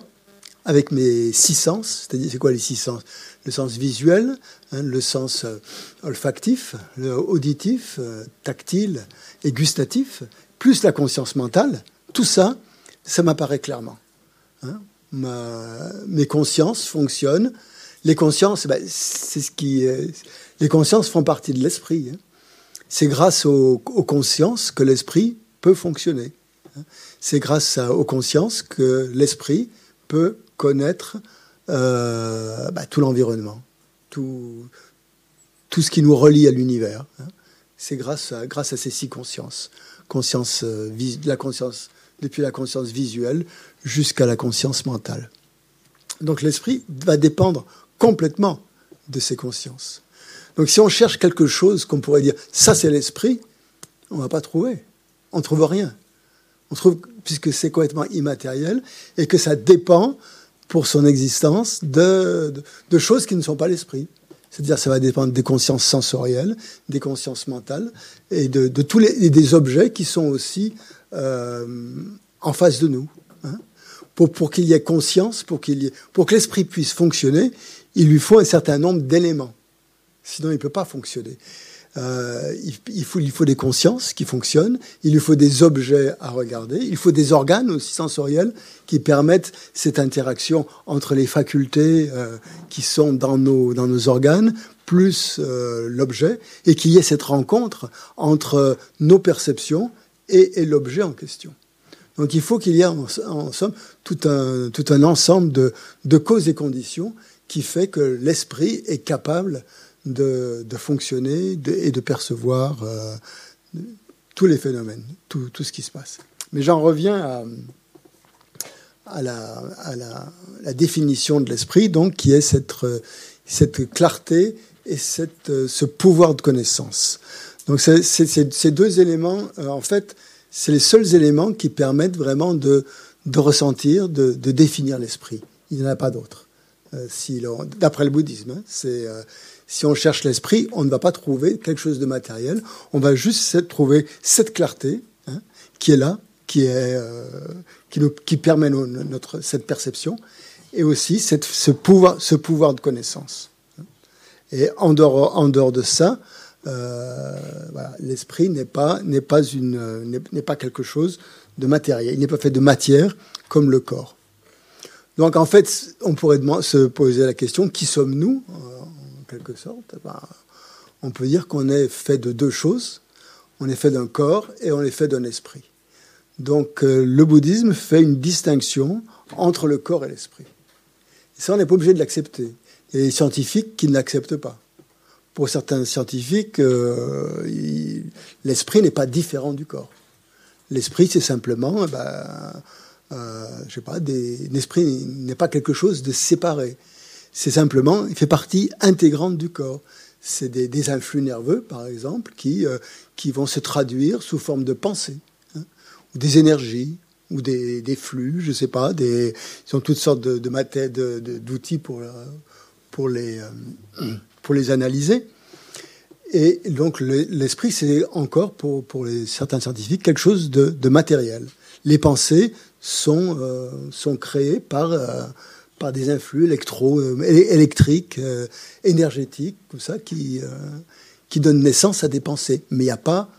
avec mes six sens, c'est-à-dire c'est quoi les six sens? Le sens visuel, hein, le sens olfactif, auditif, tactile et gustatif, plus la conscience mentale, tout ça m'apparaît clairement. Hein, mes consciences fonctionnent. Les consciences, ben, les consciences font partie de l'esprit. Hein. C'est grâce aux consciences que l'esprit peut fonctionner. Hein. C'est grâce aux consciences que l'esprit peut connaître tout l'environnement, tout ce qui nous relie à l'univers. Hein. C'est grâce à ces six consciences. Depuis la conscience visuelle jusqu'à la conscience mentale. Donc l'esprit va dépendre complètement de ces consciences. Donc si on cherche quelque chose qu'on pourrait dire « ça c'est l'esprit », on ne va pas trouver. On ne trouve rien. On trouve, puisque c'est complètement immatériel, et que ça dépend, pour son existence, de choses qui ne sont pas l'esprit. C'est-à-dire ça va dépendre des consciences sensorielles, des consciences mentales, et des objets qui sont aussi en face de nous. Hein. Pour qu'il y ait conscience, pour que l'esprit puisse fonctionner, il lui faut un certain nombre d'éléments. Sinon, il ne peut pas fonctionner. Il faut des consciences qui fonctionnent, il lui faut des objets à regarder, il faut des organes aussi sensoriels qui permettent cette interaction entre les facultés qui sont dans nos organes, plus l'objet, et qu'il y ait cette rencontre entre nos perceptions et l'objet en question. Donc il faut qu'il y ait en somme tout un ensemble de causes et conditions qui fait que l'esprit est capable de fonctionner et de percevoir tous les phénomènes, tout ce qui se passe. Mais j'en reviens à la définition de l'esprit, donc, qui est cette clarté et ce pouvoir de connaissance. Donc ces deux éléments, en fait, c'est les seuls éléments qui permettent vraiment de ressentir, de définir l'esprit. Il n'y en a pas d'autres. D'après le bouddhisme, hein, si on cherche l'esprit, on ne va pas trouver quelque chose de matériel. On va juste essayer de trouver cette clarté qui est là, qui permet cette perception, et aussi ce pouvoir de connaissance. Et en dehors de ça, voilà, l'esprit n'est pas quelque chose de matériel. Il n'est pas fait de matière comme le corps. Donc en fait, on pourrait se poser la question, qui sommes-nous ? Quelque sorte, on peut dire qu'on est fait de deux choses. On est fait d'un corps et on est fait d'un esprit. Donc le bouddhisme fait une distinction entre le corps et l'esprit. Et ça, on n'est pas obligé de l'accepter. Il y a des scientifiques qui ne l'acceptent pas. Pour certains scientifiques, l'esprit n'est pas différent du corps. L'esprit, c'est simplement... je sais pas, l'esprit n'est pas quelque chose de séparé. C'est simplement, il fait partie intégrante du corps. C'est des influx nerveux, par exemple, qui vont se traduire sous forme de pensée, ou des énergies, ou des flux, je sais pas, ils ont toutes sortes de d'outils pour les analyser. Et donc l'esprit, c'est encore pour certains scientifiques quelque chose de matériel. Les pensées sont créées par des influx électriques, énergétiques, tout ça, qui donnent naissance à des pensées. Mais il n'y a pas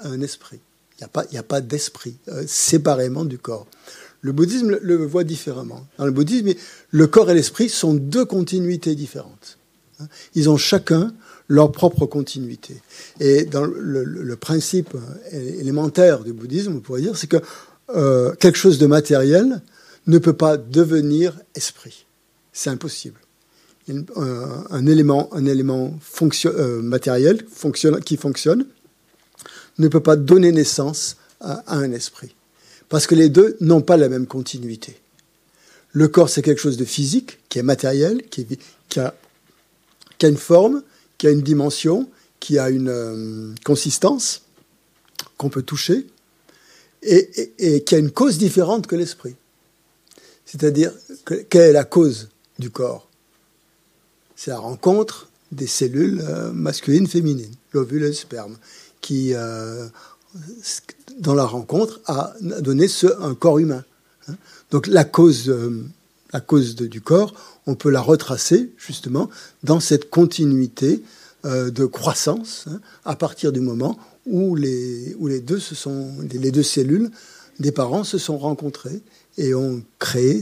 un esprit, il n'y a pas d'esprit séparément du corps. Le bouddhisme le voit différemment. Dans le bouddhisme, le corps et l'esprit sont deux continuités différentes. Ils ont chacun leur propre continuité. Et dans le principe élémentaire du bouddhisme, on pourrait dire, c'est que quelque chose de matériel ne peut pas devenir esprit. C'est impossible. Un élément matériel qui fonctionne ne peut pas donner naissance à un esprit. Parce que les deux n'ont pas la même continuité. Le corps, c'est quelque chose de physique, qui est matériel, qui a une forme, qui a une dimension, qui a une consistance, qu'on peut toucher, et qui a une cause différente que l'esprit. C'est-à-dire, quelle est la cause du corps ? C'est la rencontre des cellules masculines, féminines, l'ovule et le sperme, qui, dans la rencontre, a donné un corps humain. Donc la cause du corps, on peut la retracer, justement, dans cette continuité de croissance, à partir du moment où les deux cellules des parents se sont rencontrées et ont créé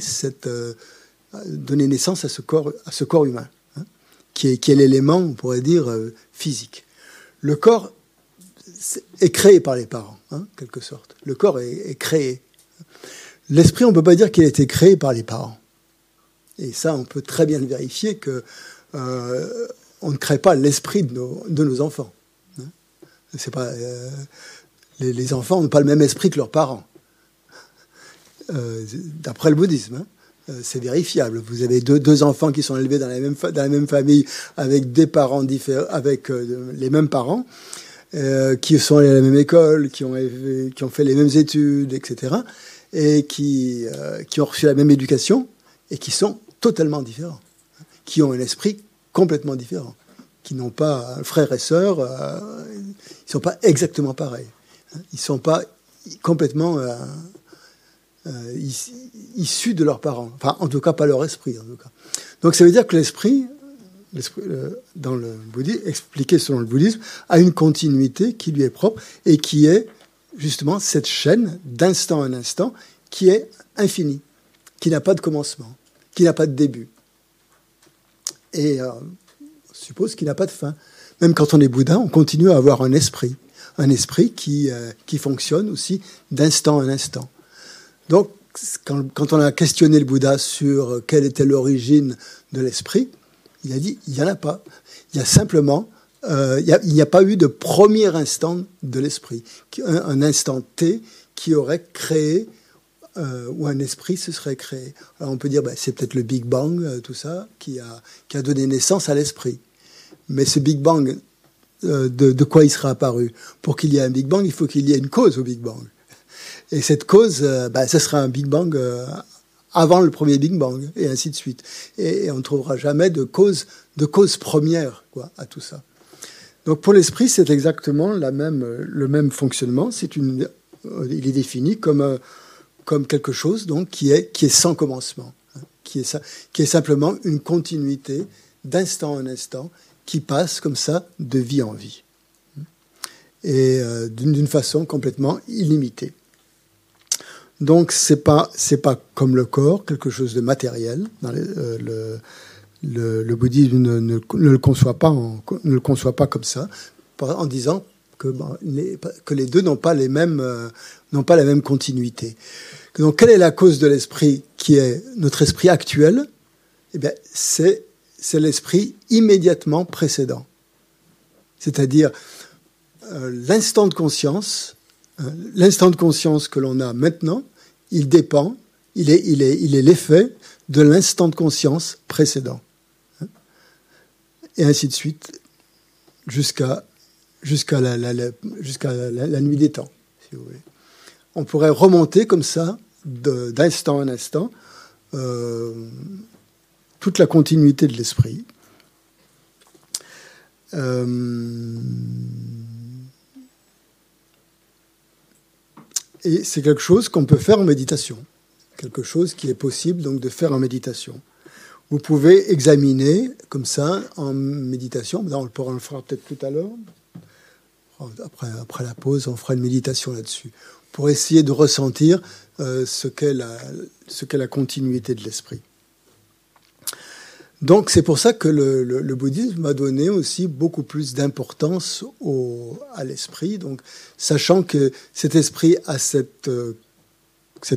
donné naissance à ce corps humain, qui est l'élément, on pourrait dire, physique. Le corps est créé par les parents, quelque sorte. Le corps est créé. L'esprit, on ne peut pas dire qu'il a été créé par les parents. Et ça, on peut très bien le vérifier que on ne crée pas l'esprit de nos enfants. C'est pas les enfants n'ont pas le même esprit que leurs parents. D'après le bouddhisme, c'est vérifiable. Vous avez deux enfants qui sont élevés dans la même famille, avec des parents différents, avec les mêmes parents, qui sont allés à la même école, qui ont fait les mêmes études, etc., et qui ont reçu la même éducation et qui sont totalement différents, qui ont un esprit complètement différent, qui n'ont pas frères et sœurs, ils sont pas exactement pareils, ils sont pas complètement issus de leurs parents, enfin en tout cas pas leur esprit en tout cas. Donc ça veut dire que l'esprit, dans le bouddhisme, expliqué selon le bouddhisme, a une continuité qui lui est propre et qui est justement cette chaîne d'instant en instant qui est infinie, qui n'a pas de commencement, qui n'a pas de début. Et on suppose qu'il n'a pas de fin. Même quand on est bouddha, on continue à avoir un esprit qui fonctionne aussi d'instant en instant. Donc, quand on a questionné le Bouddha sur quelle était l'origine de l'esprit, il a dit, il n'y en a pas. Il y a simplement, il n'y a pas eu de premier instant de l'esprit, un instant T qui aurait créé, ou un esprit se serait créé. Alors on peut dire, c'est peut-être le Big Bang, tout ça, qui a donné naissance à l'esprit. Mais ce Big Bang, de quoi il sera apparu? Pour qu'il y ait un Big Bang, il faut qu'il y ait une cause au Big Bang. Et cette cause, ce sera un Big Bang avant le premier Big Bang, et ainsi de suite. Et on ne trouvera jamais de cause première à tout ça. Donc pour l'esprit, c'est exactement le même fonctionnement. Il est défini comme quelque chose donc, qui est sans commencement, hein, qui est simplement une continuité d'instant en instant qui passe comme ça de vie en vie. Et d'une façon complètement illimitée. Donc, c'est pas comme le corps, quelque chose de matériel. Le bouddhisme ne le conçoit pas comme ça, en disant que les deux n'ont pas la même continuité. Donc, quelle est la cause de l'esprit qui est notre esprit actuel? Eh bien, c'est l'esprit immédiatement précédent. C'est-à-dire l'instant de conscience. L'instant de conscience que l'on a maintenant, il dépend, il est l'effet de l'instant de conscience précédent. Et ainsi de suite, jusqu'à la nuit des temps, si vous voulez. On pourrait remonter comme ça, d'instant en instant, toute la continuité de l'esprit. Et c'est quelque chose qu'on peut faire en méditation, quelque chose qui est possible donc de faire en méditation. Vous pouvez examiner comme ça en méditation. Là, on le fera peut-être tout à l'heure. Après la pause, on fera une méditation là-dessus pour essayer de ressentir ce qu'est la continuité de l'esprit. Donc c'est pour ça que le bouddhisme a donné aussi beaucoup plus d'importance à l'esprit, donc sachant que cet esprit a cette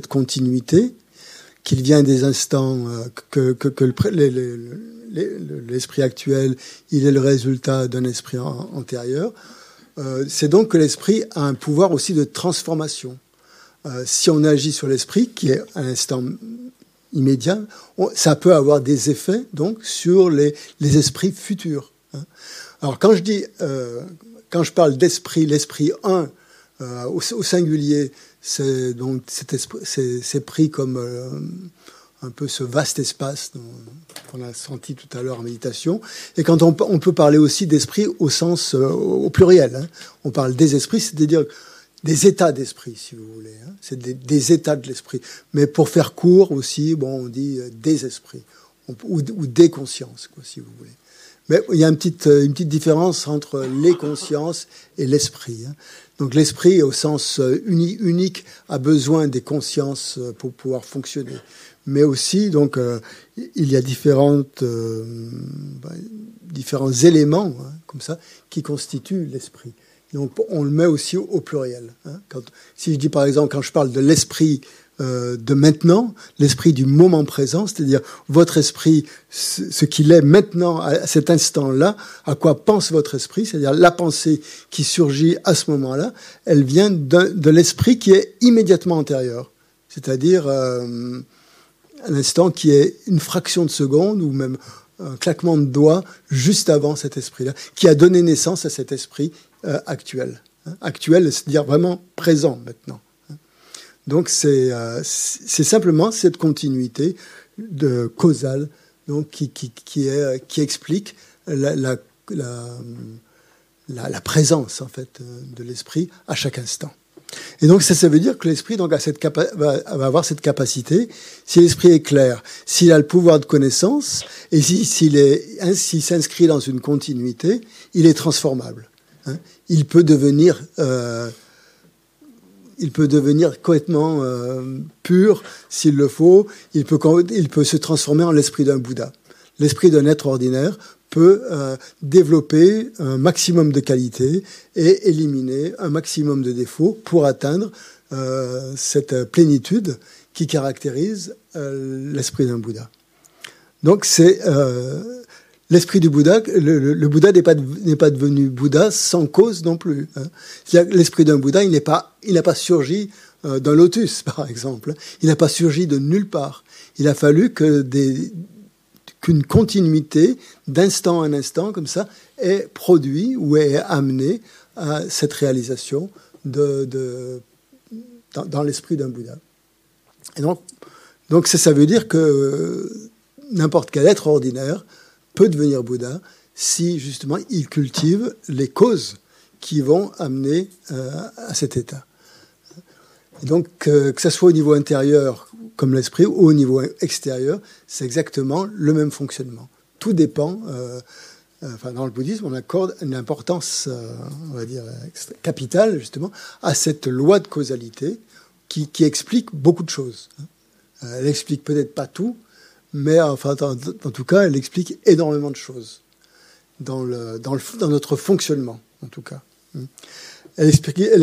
continuité, qu'il vient des instants, que l'esprit actuel, il est le résultat d'un esprit antérieur. C'est donc que l'esprit a un pouvoir aussi de transformation. Si on agit sur l'esprit, qui est à l'instant immédiat, ça peut avoir des effets donc sur les esprits futurs. Alors quand je parle d'esprit, l'esprit un au singulier, c'est donc cet esprit, c'est pris comme un peu ce vaste espace qu'on a senti tout à l'heure en méditation. Et quand on peut parler aussi d'esprit au sens au pluriel, on parle des esprits, c'est-à-dire des états d'esprit, si vous voulez. C'est des états de l'esprit. Mais pour faire court aussi, on dit des esprits ou des consciences, si vous voulez. Mais il y a une petite différence entre les consciences et l'esprit. Donc l'esprit, au sens unique, a besoin des consciences pour pouvoir fonctionner. Mais aussi, donc, il y a différents éléments, comme ça, qui constituent l'esprit. Donc, on le met aussi au pluriel. Si je dis, par exemple, quand je parle de l'esprit de maintenant, l'esprit du moment présent, c'est-à-dire votre esprit, ce qu'il est maintenant, à cet instant-là, à quoi pense votre esprit, c'est-à-dire la pensée qui surgit à ce moment-là, elle vient de l'esprit qui est immédiatement antérieur, c'est-à-dire un instant qui est une fraction de seconde ou même un claquement de doigts juste avant cet esprit-là, qui a donné naissance à cet esprit actuel. Actuel, c'est-à-dire vraiment présent maintenant. Donc c'est simplement cette continuité de causale donc, qui explique la présence en fait, de l'esprit à chaque instant. Et donc ça veut dire que l'esprit donc va avoir cette capacité. Si l'esprit est clair, s'il a le pouvoir de connaissance et s'il s'inscrit dans une continuité, il est transformable. Hein, il peut devenir complètement pur s'il le faut. Il peut se transformer en l'esprit d'un Bouddha. L'esprit d'un être ordinaire peut développer un maximum de qualités et éliminer un maximum de défauts pour atteindre cette plénitude qui caractérise l'esprit d'un Bouddha. Donc c'est l'esprit du Bouddha. Le Bouddha n'est pas devenu Bouddha sans cause non plus. Hein. L'esprit d'un Bouddha, il n'a pas surgi d'un lotus, par exemple. Il n'a pas surgi de nulle part. Il a fallu que qu'une continuité d'instant en instant, comme ça, est produite ou est amenée à cette réalisation dans l'esprit d'un Bouddha. Et donc ça veut dire que n'importe quel être ordinaire peut devenir Bouddha si, justement, il cultive les causes qui vont amener à cet état. Et donc, que ce soit au niveau intérieur comme l'esprit ou au niveau extérieur, c'est exactement le même fonctionnement. Tout dépend, dans le bouddhisme, on accorde une importance, on va dire, capitale, justement, à cette loi de causalité qui explique beaucoup de choses. Elle explique peut-être pas tout, mais en tout cas, elle explique énormément de choses, dans notre fonctionnement, en tout cas. Elle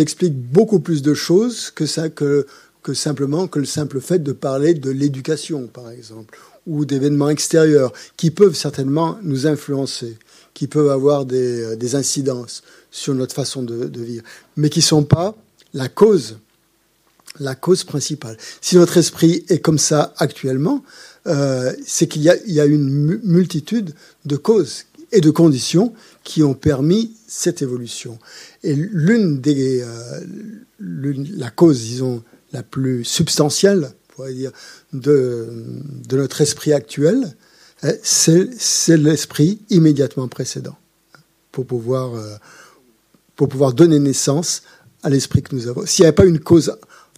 explique beaucoup plus de choses que le simple fait de parler de l'éducation, par exemple, ou d'événements extérieurs qui peuvent certainement nous influencer, qui peuvent avoir des incidences sur notre façon de vivre, mais qui ne sont pas la cause principale. Si notre esprit est comme ça actuellement, c'est qu'il y a une multitude de causes et de conditions qui ont permis cette évolution. Et la cause, disons, la plus substantielle, on pourrait dire, de notre esprit actuel, c'est l'esprit immédiatement précédent, pour pouvoir donner naissance à l'esprit que nous avons. S'il n'y avait pas une cause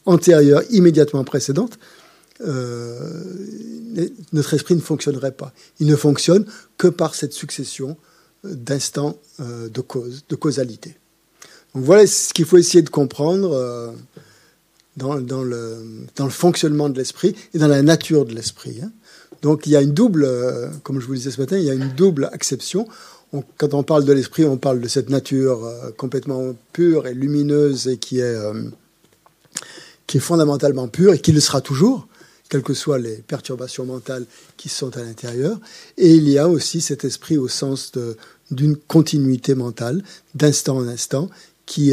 antérieure immédiatement précédente, notre esprit ne fonctionnerait pas. Il ne fonctionne que par cette succession d'instants de cause, de causalité. Donc voilà ce qu'il faut essayer de comprendre dans le fonctionnement de l'esprit et dans la nature de l'esprit. Hein. Donc il y a une double, comme je vous le disais ce matin, il y a une double acception. Quand on parle de l'esprit, on parle de cette nature complètement pure et lumineuse et qui est fondamentalement pure et qui le sera toujours, quelles que soient les perturbations mentales qui sont à l'intérieur. Et il y a aussi cet esprit au sens d'une continuité mentale, d'instant en instant, qui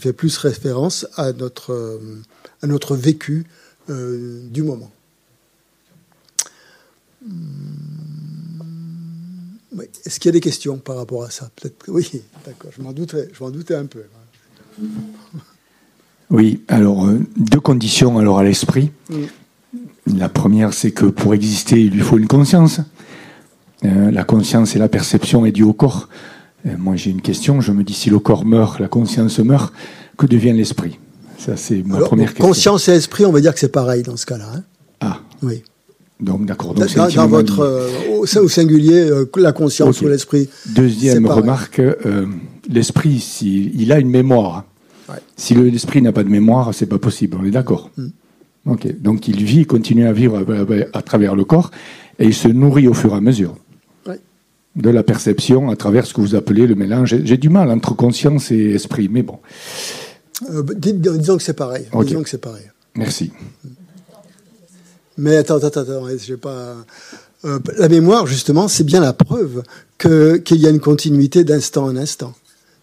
fait plus référence à notre vécu du moment. Oui. Est-ce qu'il y a des questions par rapport à ça ? Peut-être. Oui, d'accord, je m'en doutais un peu. Oui, alors, deux conditions alors, à l'esprit. Oui. La première, c'est que pour exister, il lui faut une conscience. La conscience et la perception est due au corps. Moi, j'ai une question. Je me dis, si le corps meurt, la conscience meurt, que devient l'esprit ? Ça, c'est ma première question. Conscience et esprit, on va dire que c'est pareil dans ce cas-là. Hein ? Ah. Oui. Donc, d'accord. Donc, dans votre... au singulier, la conscience okay. Ou l'esprit, deuxième remarque, l'esprit, il a une mémoire. Ouais. Si l'esprit n'a pas de mémoire, c'est pas possible. On est d'accord ? Mm. Okay. Donc il vit, il continue à vivre à travers le corps et il se nourrit au fur et à mesure de la perception à travers ce que vous appelez le mélange. J'ai du mal entre conscience et esprit, mais bon. Disons que c'est pareil. Okay. Disons que c'est pareil. Merci. Mais attends, j'ai pas... la mémoire, justement, c'est bien la preuve qu'il y a une continuité d'instant en instant.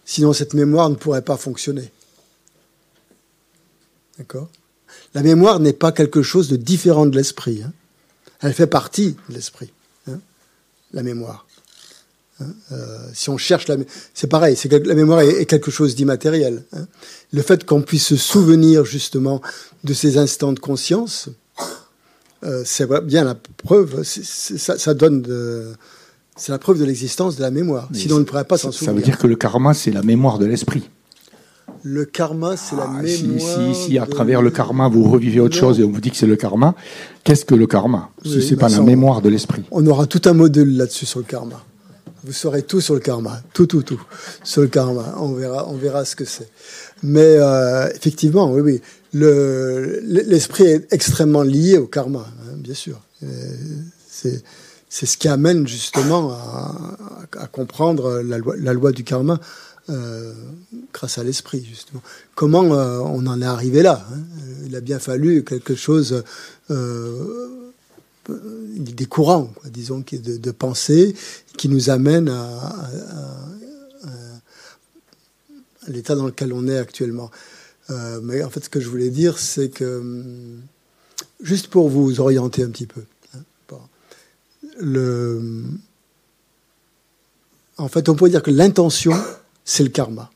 Sinon, cette mémoire ne pourrait pas fonctionner. D'accord ? La mémoire n'est pas quelque chose de différent de l'esprit. Hein. Elle fait partie de l'esprit, hein, la mémoire. Hein, si on cherche c'est pareil, la mémoire est quelque chose d'immatériel. Hein. Le fait qu'on puisse se souvenir justement de ces instants de conscience, c'est bien la preuve, c'est la preuve de l'existence de la mémoire. Mais sinon, on ne pourrait pas s'en souvenir. Ça veut dire que le karma, c'est la mémoire de l'esprit. Le karma, c'est la mémoire... Si à travers le karma, vous revivez autre chose et on vous dit que c'est le karma, qu'est-ce que le karma? Si ce n'est pas la mémoire de l'esprit. On aura tout un module là-dessus sur le karma. Vous saurez tout sur le karma. Tout. Sur le karma. On verra ce que c'est. Mais effectivement, oui. L'esprit est extrêmement lié au karma, hein, bien sûr. C'est ce qui amène justement à comprendre la loi du karma grâce à l'esprit, justement. Comment on en est arrivé là, hein ? Il a bien fallu quelque chose, des courants, quoi, disons, de pensée qui nous amènent à l'état dans lequel on est actuellement. Mais en fait, ce que je voulais dire, c'est que, juste pour vous orienter un petit peu, en fait, on pourrait dire que l'intention, c'est le karma.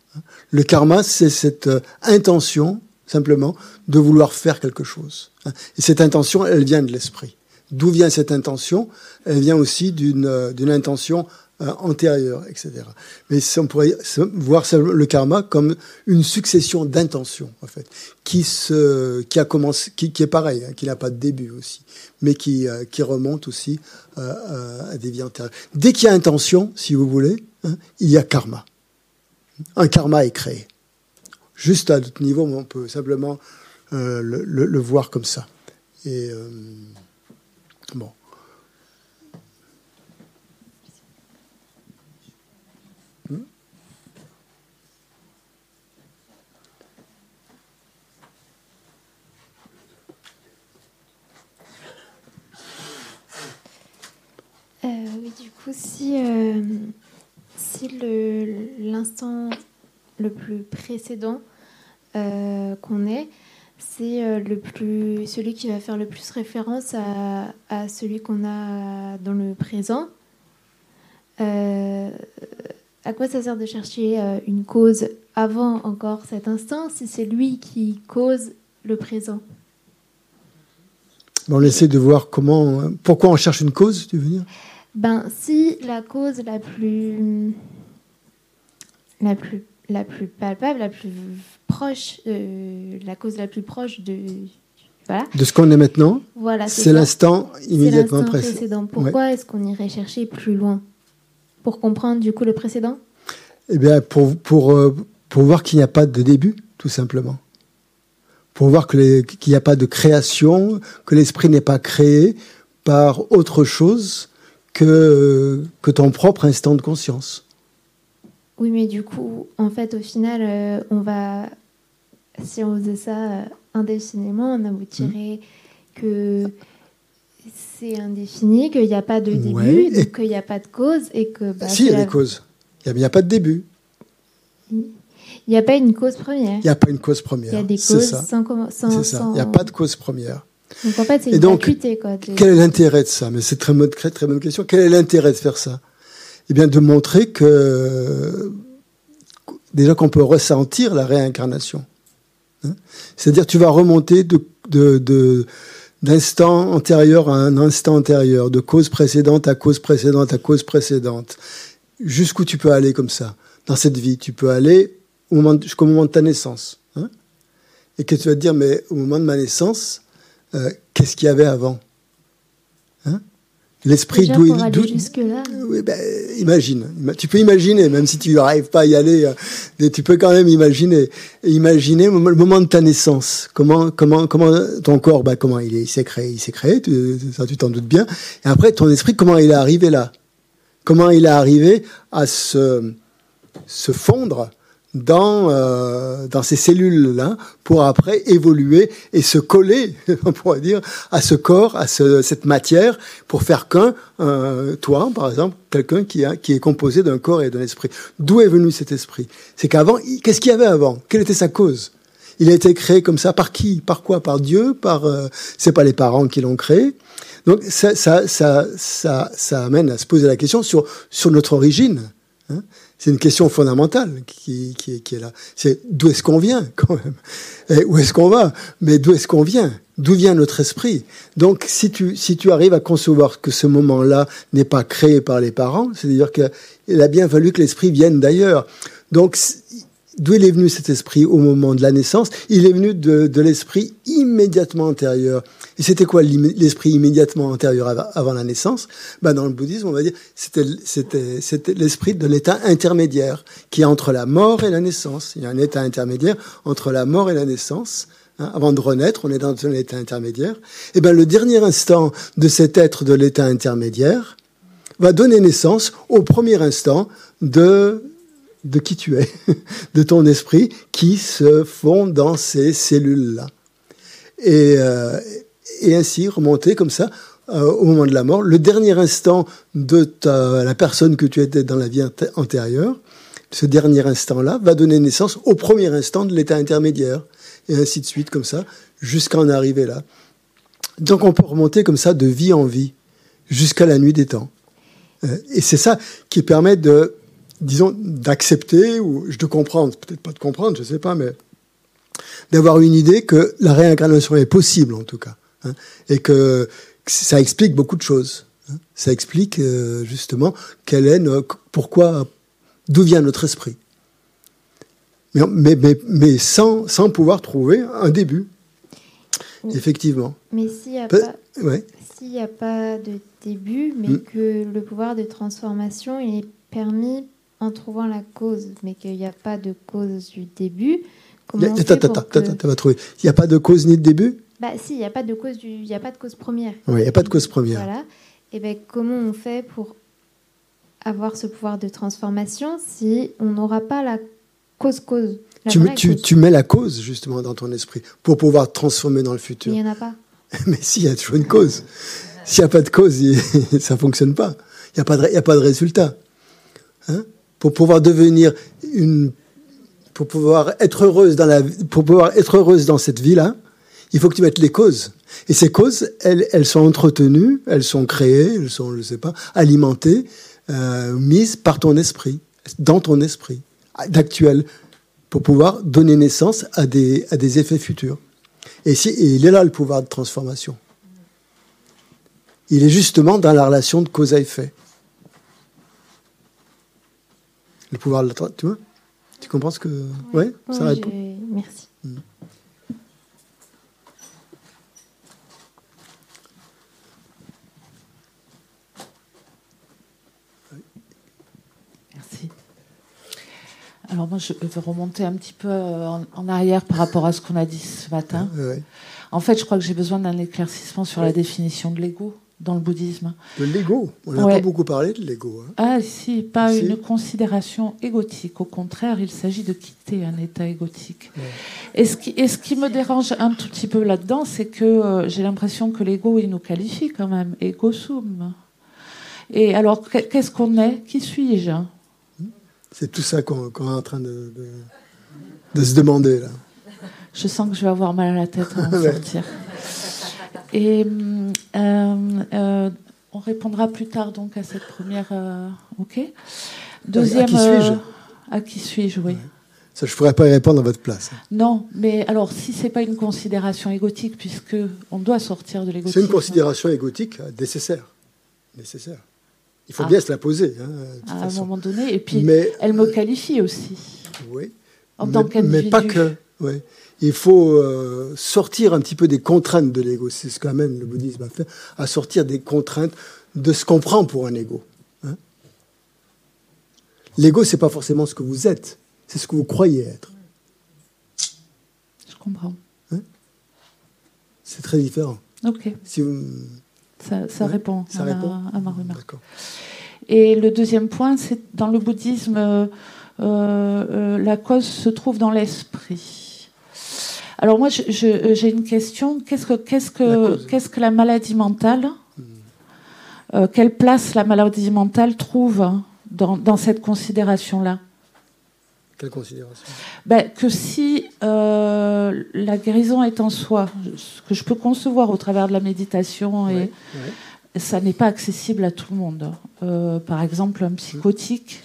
Le karma, c'est cette intention, simplement, de vouloir faire quelque chose. Et cette intention, elle vient de l'esprit. D'où vient cette intention? Elle vient aussi d'une intention antérieure, etc. Mais on pourrait voir le karma comme une succession d'intentions, en fait, qui a commencé, qui est pareil, hein, qui n'a pas de début aussi, mais qui remonte aussi à des vies antérieures. Dès qu'il y a intention, si vous voulez, hein, il y a karma. Un karma est créé. Juste à d'autres niveaux, on peut simplement le voir comme ça. Et bon. Oui, du coup, si l'instant le plus précédent qu'on ait, c'est celui qui va faire le plus référence à celui qu'on a dans le présent, à quoi ça sert de chercher une cause avant encore cet instant, si c'est lui qui cause le présent ? On essaie de voir pourquoi on cherche une cause, tu veux dire ? Si la cause la plus palpable, la plus proche, de ce qu'on est maintenant, c'est l'instant immédiatement précédent. Pourquoi est-ce qu'on irait chercher plus loin ? Pour comprendre du coup le précédent ? Eh bien, pour voir qu'il n'y a pas de début, tout simplement. Pour voir qu'il n'y a pas de création, que l'esprit n'est pas créé par autre chose que ton propre instant de conscience. Oui, mais du coup, en fait, au final, si on faisait ça indéfiniment, on aboutirait que c'est indéfini, qu'il n'y a pas de début, donc qu'il n'y a pas de cause, et que... si, il y a des causes. Il n'y a pas de début. Il n'y a pas une cause première. Il n'y a pas une cause première. Il y a des causes sans... Il n'y a pas de cause première. Donc, en fait, c'est une acuité, quoi. Quel est l'intérêt de ça? Mais c'est une très, très bonne question. Quel est l'intérêt de faire ça? Eh bien, de montrer que... Déjà qu'on peut ressentir la réincarnation. Hein, c'est-à-dire, tu vas remonter d'instant antérieur à un instant antérieur, de cause précédente à cause précédente à cause précédente. Jusqu'où tu peux aller comme ça? Dans cette vie, tu peux aller jusqu'au moment de ta naissance. Hein, et que tu vas te dire, mais au moment de ma naissance... qu'est-ce qu'il y avait avant, hein? L'esprit d'où il jusque-là. Oui, imagine. Tu peux imaginer, même si tu n'arrives pas à y aller, tu peux quand même imaginer. Et imaginer le moment de ta naissance. Comment ton corps, comment il s'est créé, ça tu t'en doutes bien. Et après, ton esprit, comment il est arrivé là? Comment il est arrivé à se fondre dans ces cellules-là, pour après évoluer et se coller, on pourrait dire, à ce corps, à cette matière, pour faire toi, par exemple, quelqu'un qui est composé d'un corps et d'un esprit. D'où est venu cet esprit? C'est qu'avant, qu'est-ce qu'il y avait avant? Quelle était sa cause? Il a été créé comme ça, par qui? Par quoi? Par Dieu? C'est pas les parents qui l'ont créé. Donc, ça amène à se poser la question sur notre origine. Hein, c'est une question fondamentale qui est là. C'est d'où est-ce qu'on vient, quand même, et où est-ce qu'on va, mais d'où est-ce qu'on vient? D'où vient notre esprit? Donc, si tu arrives à concevoir que ce moment-là n'est pas créé par les parents, c'est-à-dire qu'il a bien fallu que l'esprit vienne d'ailleurs. Donc, D'où il est venu cet esprit au moment de la naissance? Il est venu de l'esprit immédiatement antérieur. Et c'était quoi l'esprit immédiatement antérieur avant la naissance? Dans le bouddhisme, on va dire c'était l'esprit de l'état intermédiaire qui est entre la mort et la naissance. Il y a un état intermédiaire entre la mort et la naissance. Avant de renaître, on est dans un état intermédiaire. Et le dernier instant de cet être de l'état intermédiaire va donner naissance au premier instant de qui tu es, de ton esprit qui se fond dans ces cellules-là. Et ainsi remonter comme ça au moment de la mort, le dernier instant de la personne que tu étais dans la vie antérieure, ce dernier instant-là va donner naissance au premier instant de l'état intermédiaire. Et ainsi de suite, comme ça, jusqu'à en arriver là. Donc on peut remonter comme ça de vie en vie, jusqu'à la nuit des temps. Et c'est ça qui permet de... disons, d'accepter, ou de comprendre, peut-être pas de comprendre, je sais pas, mais d'avoir une idée que la réincarnation est possible, en tout cas, et que ça explique beaucoup de choses. Ça explique, justement, pourquoi, d'où vient notre esprit. Mais sans pouvoir trouver un début, oui. Effectivement. Mais s'il n'y a pas... Ouais. S'il n'y a pas de début, mais que le pouvoir de transformation, il est permis... en trouvant la cause, mais qu'il n'y a pas de cause du début. Tu vas trouver. Il n'y a pas de cause ni de début ? Si, il n'y a pas de cause première. Oui, il n'y a pas de cause première. Voilà. Et comment on fait pour avoir ce pouvoir de transformation si on n'aura pas la cause ? Tu mets la cause, justement, dans ton esprit, pour pouvoir transformer dans le futur. Il n'y en a pas. Mais si, il y a toujours une cause. S'il n'y a pas de cause, ça ne fonctionne pas. Il n'y a pas de résultat. Pour pouvoir devenir pour pouvoir être heureuse dans cette vie-là, il faut que tu mettes les causes. Et ces causes, elles sont entretenues, elles sont créées, elles sont, alimentées, mises par ton esprit, dans ton esprit, d'actuel, pour pouvoir donner naissance à des effets futurs. Et il est là le pouvoir de transformation. Il est justement dans la relation de cause à effet. Le pouvoir de la tu vois ? Tu comprends ce que... Oui, ça répond. Merci. Merci. Alors moi, je vais remonter un petit peu en arrière par rapport à ce qu'on a dit ce matin. Ouais. En fait, je crois que j'ai besoin d'un éclaircissement sur la définition de l'ego. Dans le bouddhisme. De l'ego. On n'a pas beaucoup parlé de l'ego. Ah si, pas une considération égotique. Au contraire, il s'agit de quitter un état égotique. Ouais. Et ce qui me dérange un tout petit peu là-dedans, c'est que j'ai l'impression que l'ego, il nous qualifie quand même. Ego sum. Et alors, qu'est-ce qu'on est ? Qui suis-je ? C'est tout ça qu'on est en train de se demander, là. Je sens que je vais avoir mal à la tête avant de sortir. Et on répondra plus tard donc à cette première. Ok. Deuxième. À qui suis-je ? À qui suis-je ? Oui. Ça, je ne pourrais pas y répondre à votre place. Non, mais alors si c'est pas une considération égotique, puisque on doit sortir de l'égotisme. C'est une considération égotique nécessaire. Il faut bien se la poser. À un moment donné, et puis elle me qualifie aussi. Oui. En tant qu'individu. Mais pas que. Oui. Il faut sortir un petit peu des contraintes de l'ego. C'est ce qu'amène le bouddhisme à faire, à sortir des contraintes de ce qu'on prend pour un ego. L'ego, c'est pas forcément ce que vous êtes, c'est ce que vous croyez être. Je comprends. C'est très différent. Ok. Si vous... Ça répond. Ça répond à ma remarque. D'accord. Et le deuxième point, c'est dans le bouddhisme, la cause se trouve dans l'esprit. Alors moi, j'ai une question. Qu'est-ce que la maladie mentale ? Quelle place la maladie mentale trouve dans cette considération-là ? Quelle considération ? Que si la guérison est en soi, ce que je peux concevoir au travers de la méditation, ça n'est pas accessible à tout le monde. Par exemple, un psychotique...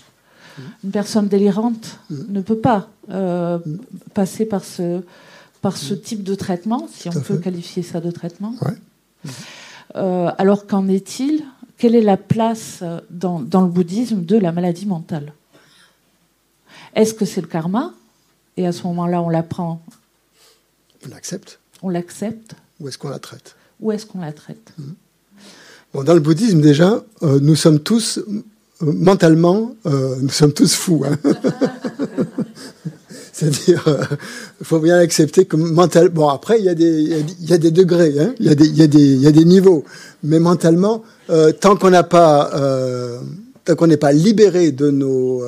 Une personne délirante ne peut pas passer par ce type de traitement, si on peut qualifier ça de traitement. Ouais. Alors qu'en est-il ? Quelle est la place dans le bouddhisme de la maladie mentale ? Est-ce que c'est le karma ? Et à ce moment-là, on la prend. On l'accepte. On l'accepte. Ou est-ce qu'on la traite? Ou est-ce qu'on la traite? Bon, dans le bouddhisme, déjà, nous sommes tous, mentalement, nous sommes tous fous. Hein. C'est-à-dire, il faut bien accepter que mentalement... Bon, après, il y a des degrés, il y a des niveaux. Mais mentalement, tant qu'on n'a pas... tant qu'on n'est pas libéré de nos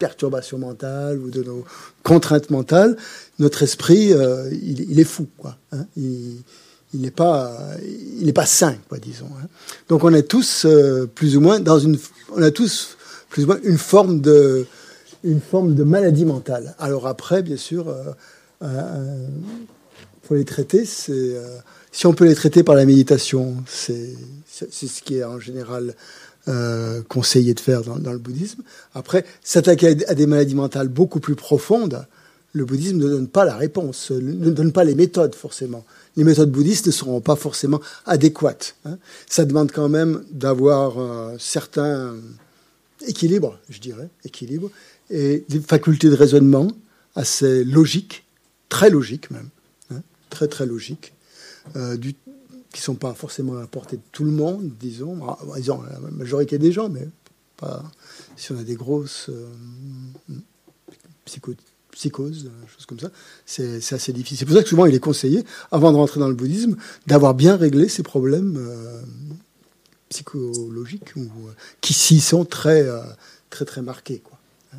perturbations mentales ou de nos contraintes mentales, notre esprit, il est fou, quoi. Hein, il n'est pas sain, quoi, disons. Hein. Donc on est tous plus ou moins dans une, on a tous plus ou moins une forme de maladie mentale. Alors après, bien sûr, faut les traiter. C'est si on peut les traiter par la méditation, c'est ce qui est en général conseillé de faire dans le bouddhisme. Après, s'attaquer à des maladies mentales beaucoup plus profondes, le bouddhisme ne donne pas la réponse, ne donne pas les méthodes, forcément. Les méthodes bouddhistes ne seront pas forcément adéquates. Hein. Ça demande quand même d'avoir un certain équilibre, je dirais, et des facultés de raisonnement assez logiques même, hein, très très logiques, qui ne sont pas forcément à la portée de tout le monde, disons. Disons, la majorité des gens, mais pas si on a des grosses psychoses, choses comme ça, c'est assez difficile. C'est pour ça que souvent, il est conseillé, avant de rentrer dans le bouddhisme, d'avoir bien réglé ces problèmes psychologiques, qui s'y sont très marqués, quoi. Hein,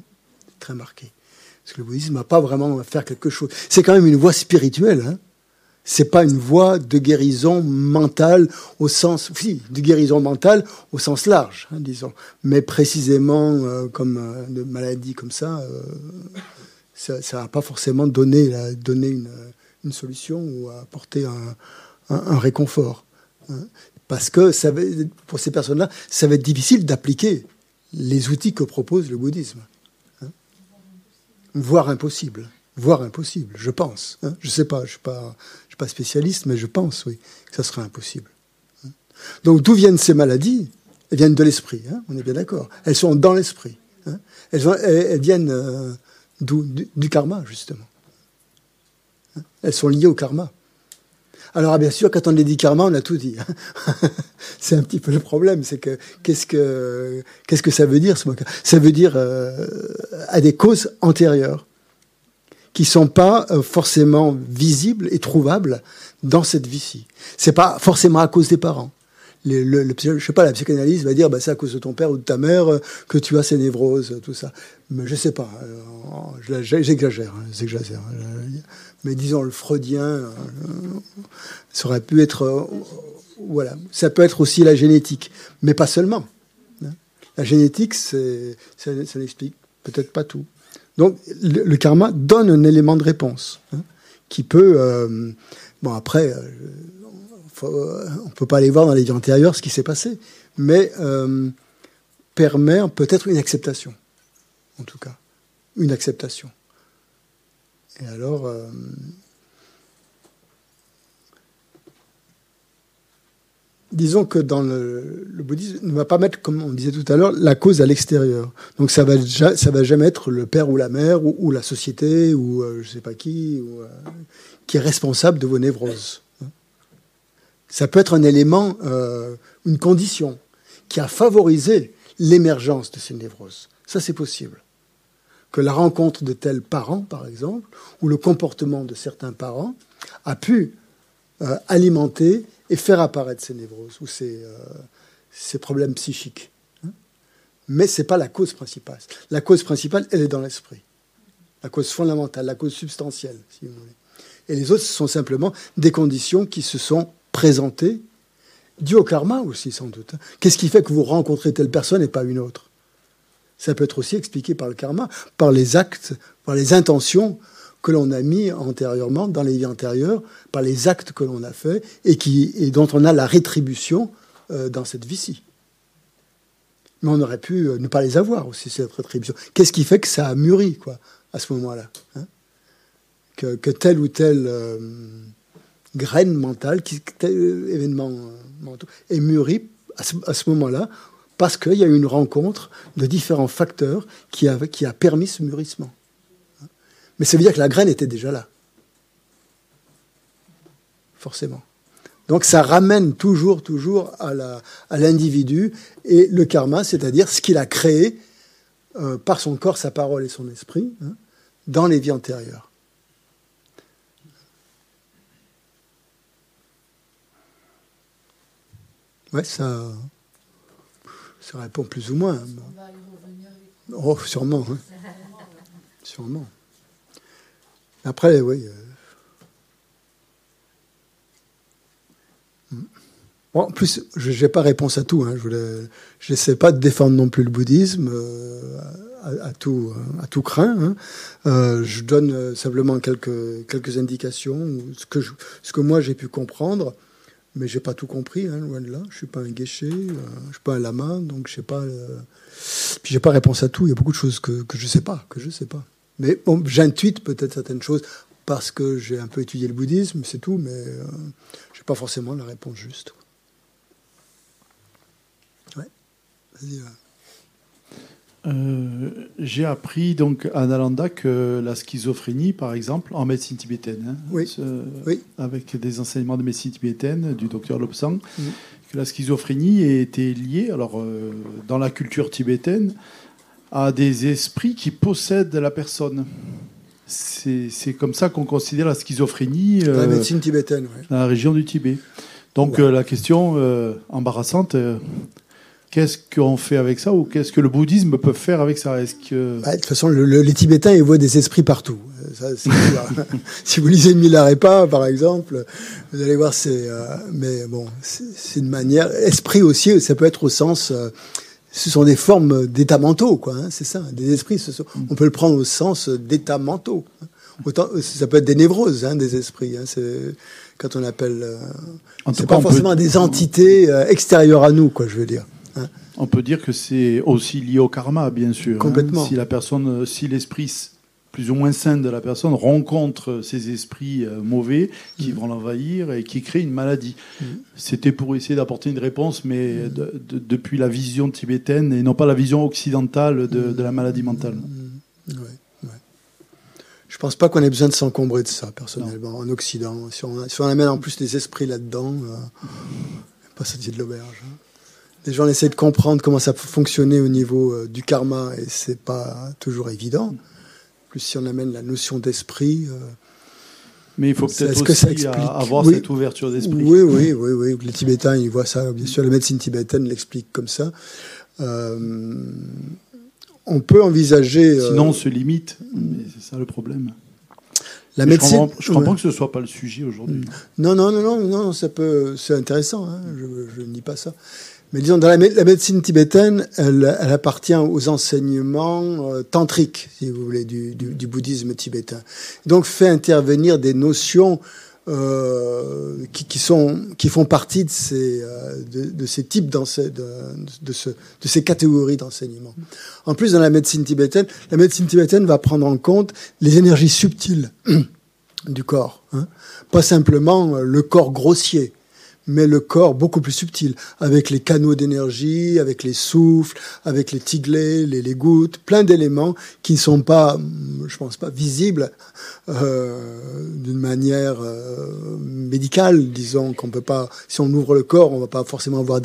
très marqués. Parce que le bouddhisme n'a pas vraiment à faire quelque chose. C'est quand même une voie spirituelle, hein. C'est pas une voie de guérison mentale au sens, si, de guérison mentale au sens large, hein, disons. Mais précisément, comme de maladies comme ça, ça va pas forcément donner une solution ou apporter un réconfort, hein. Parce que ça va, pour ces personnes-là, ça va être difficile d'appliquer les outils que propose le bouddhisme, hein. Voire impossible, je pense. Hein. Je ne sais pas, je suis pas spécialiste, mais je pense, oui, que ça sera impossible. Hein. Donc, d'où viennent ces maladies? Elles viennent de l'esprit, hein, on est bien d'accord. Elles sont dans l'esprit. Hein. Elles viennent du karma, justement. Hein. Elles sont liées au karma. Alors, bien sûr, quand on dit karma, on a tout dit. Hein. C'est un petit peu le problème, c'est que qu'est-ce que ça veut dire, ce mot? Ça veut dire à des causes antérieures, qui ne sont pas forcément visibles et trouvables dans cette vie-ci. Ce n'est pas forcément à cause des parents. La psychanalyse va dire, c'est à cause de ton père ou de ta mère que tu as ces névroses, tout ça. Mais je ne sais pas, j'exagère. Mais disons, le freudien, ça aurait pu être... voilà, ça peut être aussi la génétique, mais pas seulement. Hein. La génétique, ça n'explique peut-être pas tout. Donc, le karma donne un élément de réponse, hein, qui peut... bon, après, on ne peut pas aller voir dans les vies antérieures ce qui s'est passé, mais permet peut-être une acceptation, en tout cas. Une acceptation. Et alors... disons que dans le bouddhisme, ne va pas mettre, comme on disait tout à l'heure, la cause à l'extérieur. Donc ça va jamais être le père ou la mère ou la société ou je sais pas qui est responsable de vos névroses. Ça peut être un élément, une condition qui a favorisé l'émergence de ces névroses. Ça, c'est possible. Que la rencontre de tels parents, par exemple, ou le comportement de certains parents a pu alimenter et faire apparaître ces névroses ou ces problèmes psychiques. Hein? Mais ce n'est pas la cause principale. La cause principale, elle est dans l'esprit. La cause fondamentale, la cause substantielle, si vous voulez. Et les autres, ce sont simplement des conditions qui se sont présentées, dues au karma aussi, sans doute. Hein? Qu'est-ce qui fait que vous rencontrez telle personne et pas une autre? Ça peut être aussi expliqué par le karma, par les actes, par les intentions que l'on a mis antérieurement, dans les vies antérieures, par les actes que l'on a faits et dont on a la rétribution dans cette vie-ci. Mais on aurait pu ne pas les avoir aussi, cette rétribution. Qu'est-ce qui fait que ça a mûri, quoi, à ce moment-là, hein? Que telle ou telle graine mentale, événement mental, est mûri à ce moment-là, parce qu'il y a eu une rencontre de différents facteurs qui a permis ce mûrissement. Mais ça veut dire que la graine était déjà là. Forcément. Donc ça ramène toujours à l'individu et le karma, c'est-à-dire ce qu'il a créé par son corps, sa parole et son esprit, hein, dans les vies antérieures. Ouais, ça répond plus ou moins. Oh, sûrement. Hein. Sûrement. Après, oui. Bon, en plus, je n'ai pas réponse à tout. Hein. Je n'essaie pas de défendre non plus le bouddhisme à tout craint. Hein. Je donne simplement quelques indications, ce que moi j'ai pu comprendre. Mais je n'ai pas tout compris, hein, loin de là. Je ne suis pas un guéché, je ne suis pas un lama, donc je ne sais pas... Puis je n'ai pas réponse à tout. Il y a beaucoup de choses que je ne sais pas, Mais bon, j'intuite peut-être certaines choses parce que j'ai un peu étudié le bouddhisme, c'est tout, mais je n'ai pas forcément la réponse juste. Ouais. Vas-y. J'ai appris donc à Nalanda que la schizophrénie, par exemple, en médecine tibétaine, hein, oui. Avec des enseignements de médecine tibétaine du docteur Lobsang, que la schizophrénie était liée, alors dans la culture tibétaine, à des esprits qui possèdent la personne. C'est comme ça qu'on considère la schizophrénie dans la médecine tibétaine, ouais. Dans la région du Tibet. Donc la question embarrassante. Qu'est-ce qu'on fait avec ça, ou qu'est-ce que le bouddhisme peut faire avec ça? De toute façon, les Tibétains, ils voient des esprits partout. Ça, c'est si vous lisez Milarepa, par exemple, vous allez voir, c'est une manière... Esprit aussi, ça peut être au sens... ce sont des formes d'états mentaux, quoi. Hein, c'est ça, des esprits. On peut le prendre au sens d'états mentaux. Autant, ça peut être des névroses, hein, des esprits. Hein, c'est... Quand on appelle... c'est pas forcément des entités extérieures à nous, quoi, je veux dire. Hein? On peut dire que c'est aussi lié au karma, bien sûr. Complètement. Hein? Si l'esprit plus ou moins sain de la personne rencontre ces esprits mauvais qui vont l'envahir et qui créent une maladie. C'était pour essayer d'apporter une réponse, mais depuis la vision tibétaine et non pas la vision occidentale de la maladie mentale. Ouais. Je pense pas qu'on ait besoin de s'encombrer de ça, personnellement, en Occident. Si on amène en plus des esprits là-dedans, pas sorti de l'auberge. Hein. Les gens essaient de comprendre comment ça peut fonctionner au niveau du karma, et c'est pas toujours évident. En plus, si on amène la notion d'esprit... Mais il faut peut-être aussi avoir cette ouverture d'esprit. Oui. Les Tibétains, ils voient ça. Bien sûr, la médecine tibétaine l'explique comme ça. On peut envisager... Sinon, on se limite. Mais c'est ça le problème. La médecine, je ne crois pas que ce ne soit pas le sujet aujourd'hui. Non, ça peut... c'est intéressant. Hein. Je ne nie pas ça. Mais disons, dans la médecine tibétaine, elle appartient aux enseignements tantriques, si vous voulez, du bouddhisme tibétain. Donc, fait intervenir des notions qui font partie de ces catégories d'enseignements. En plus, dans la médecine tibétaine va prendre en compte les énergies subtiles du corps, hein. Pas simplement le corps grossier, mais le corps beaucoup plus subtil, avec les canaux d'énergie, avec les souffles, avec les tiglets, les gouttes, plein d'éléments qui ne sont pas, je pense pas, visibles d'une manière médicale, disons, qu'on peut pas. Si on ouvre le corps, on va pas forcément avoir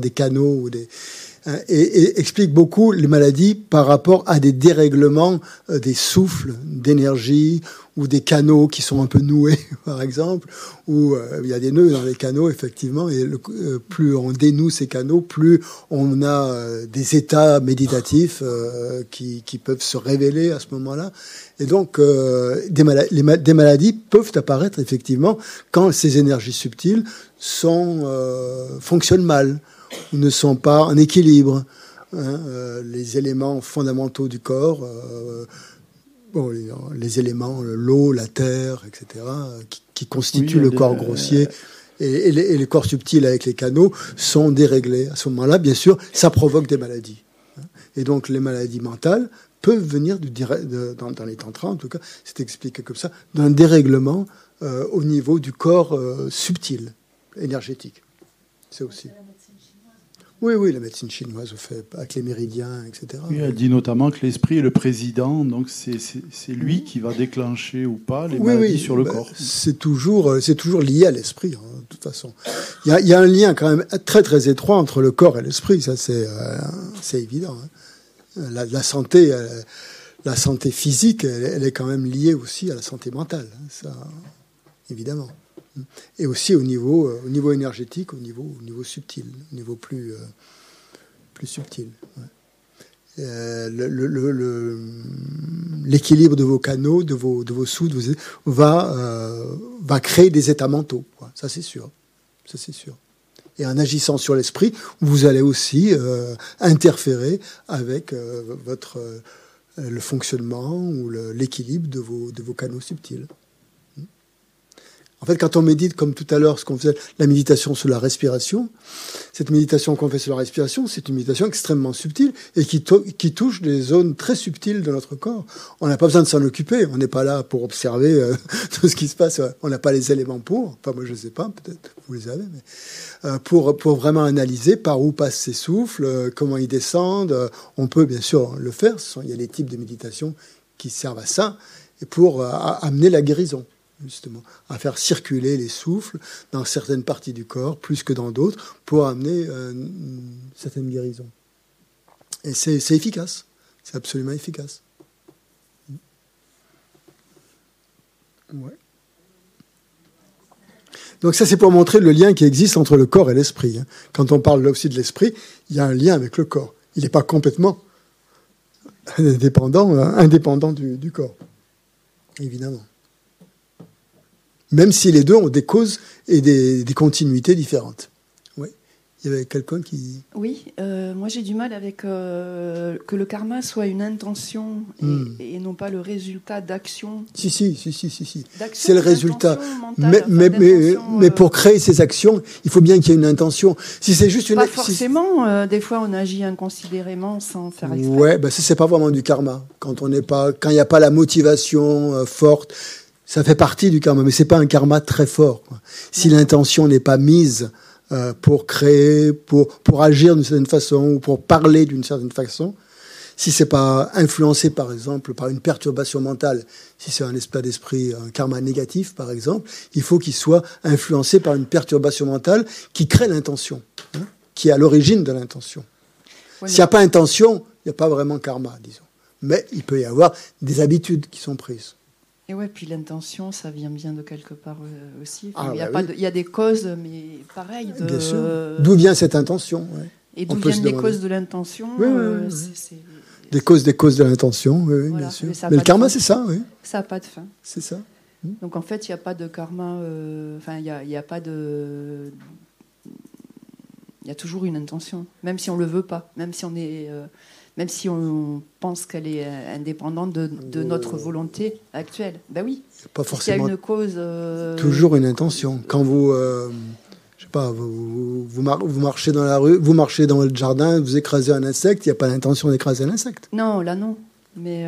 des canaux ou des... Et explique beaucoup les maladies par rapport à des dérèglements des souffles d'énergie ou des canaux qui sont un peu noués, par exemple, où il y a des nœuds dans les canaux, effectivement, et plus on dénoue ces canaux, plus on a des états méditatifs qui peuvent se révéler à ce moment-là. Et donc, des maladies peuvent apparaître, effectivement, quand ces énergies subtiles fonctionnent mal, ne sont pas en équilibre. Hein, les éléments fondamentaux du corps, les éléments, l'eau, la terre, etc., qui constituent le corps grossier, et les corps subtils avec les canaux sont déréglés. À ce moment-là, bien sûr, ça provoque des maladies. Et donc, les maladies mentales peuvent venir, dans les tantras en tout cas, c'est expliqué comme ça, d'un dérèglement au niveau du corps subtil, énergétique. C'est aussi... Oui, oui, la médecine chinoise, avec les méridiens, etc. Oui, elle dit notamment que l'esprit est le président, donc c'est lui qui va déclencher ou pas les maladies sur le corps. C'est toujours lié à l'esprit, hein, de toute façon. Il y a un lien quand même très, très étroit entre le corps et l'esprit, ça c'est évident. Hein. La santé physique, elle est quand même liée aussi à la santé mentale, hein, ça, évidemment. Et aussi au niveau énergétique, au niveau subtil, au niveau plus subtil. Ouais. L'équilibre de vos canaux, de vos sous, va créer des états mentaux. Quoi. Ça, c'est sûr. Et en agissant sur l'esprit, vous allez aussi interférer avec le fonctionnement ou l'équilibre de vos canaux subtils. En fait, quand on médite, comme tout à l'heure, ce qu'on faisait, la méditation sur la respiration, cette méditation qu'on fait sur la respiration, c'est une méditation extrêmement subtile et qui touche des zones très subtiles de notre corps. On n'a pas besoin de s'en occuper. On n'est pas là pour observer tout ce qui se passe. On n'a pas les éléments pour. Enfin, moi, je ne sais pas. Peut-être vous les avez. Mais pour vraiment analyser par où passent ces souffles, comment ils descendent. On peut bien sûr le faire. Il y a des types de méditation qui servent à ça et pour amener la guérison. Justement, à faire circuler les souffles dans certaines parties du corps, plus que dans d'autres, pour amener certaines guérisons. Et c'est efficace, c'est absolument efficace. Ouais. Donc ça, c'est pour montrer le lien qui existe entre le corps et l'esprit. Quand on parle là aussi de l'esprit, il y a un lien avec le corps. Il n'est pas complètement indépendant du corps, évidemment. Même si les deux ont des causes et des continuités différentes. Oui. Il y avait quelqu'un qui... Oui, moi j'ai du mal avec que le karma soit une intention et non pas le résultat d'action. Si. C'est le résultat. Mentale, mais pour créer ces actions, il faut bien qu'il y ait une intention. Si c'est juste une... Pas forcément. Des fois, on agit inconsidérément sans faire exprès. Oui, ben ça, c'est pas vraiment du karma. Quand il n'y a pas la motivation forte... Ça fait partie du karma, mais c'est pas un karma très fort. Si l'intention n'est pas mise pour créer, pour agir d'une certaine façon ou pour parler d'une certaine façon, si c'est pas influencé par exemple par une perturbation mentale, si c'est un état d'esprit, un karma négatif par exemple, il faut qu'il soit influencé par une perturbation mentale qui crée l'intention, hein, qui est à l'origine de l'intention. Ouais, s'il n'y a pas intention, il n'y a pas vraiment karma, disons. Mais il peut y avoir des habitudes qui sont prises. Et ouais, puis l'intention, ça vient bien de quelque part aussi. Enfin, il y a des causes, mais pareil. Bien sûr. D'où vient cette intention Et d'où viennent les causes de l'intention Des causes de l'intention, voilà, bien sûr. Mais le karma, c'est ça, oui. Ça n'a pas de fin. C'est ça. Donc en fait, il n'y a pas de karma. Enfin, il n'y a pas de. Il y a toujours une intention, même si on ne le veut pas, même si on est. Même si on pense qu'elle est indépendante de notre volonté actuelle. Ben oui, pas forcément. Il y a une cause... Toujours une intention. Quand vous... je sais pas, vous marchez dans la rue, vous marchez dans le jardin, vous écrasez un insecte, il n'y a pas l'intention d'écraser un insecte. Non, là non. Mais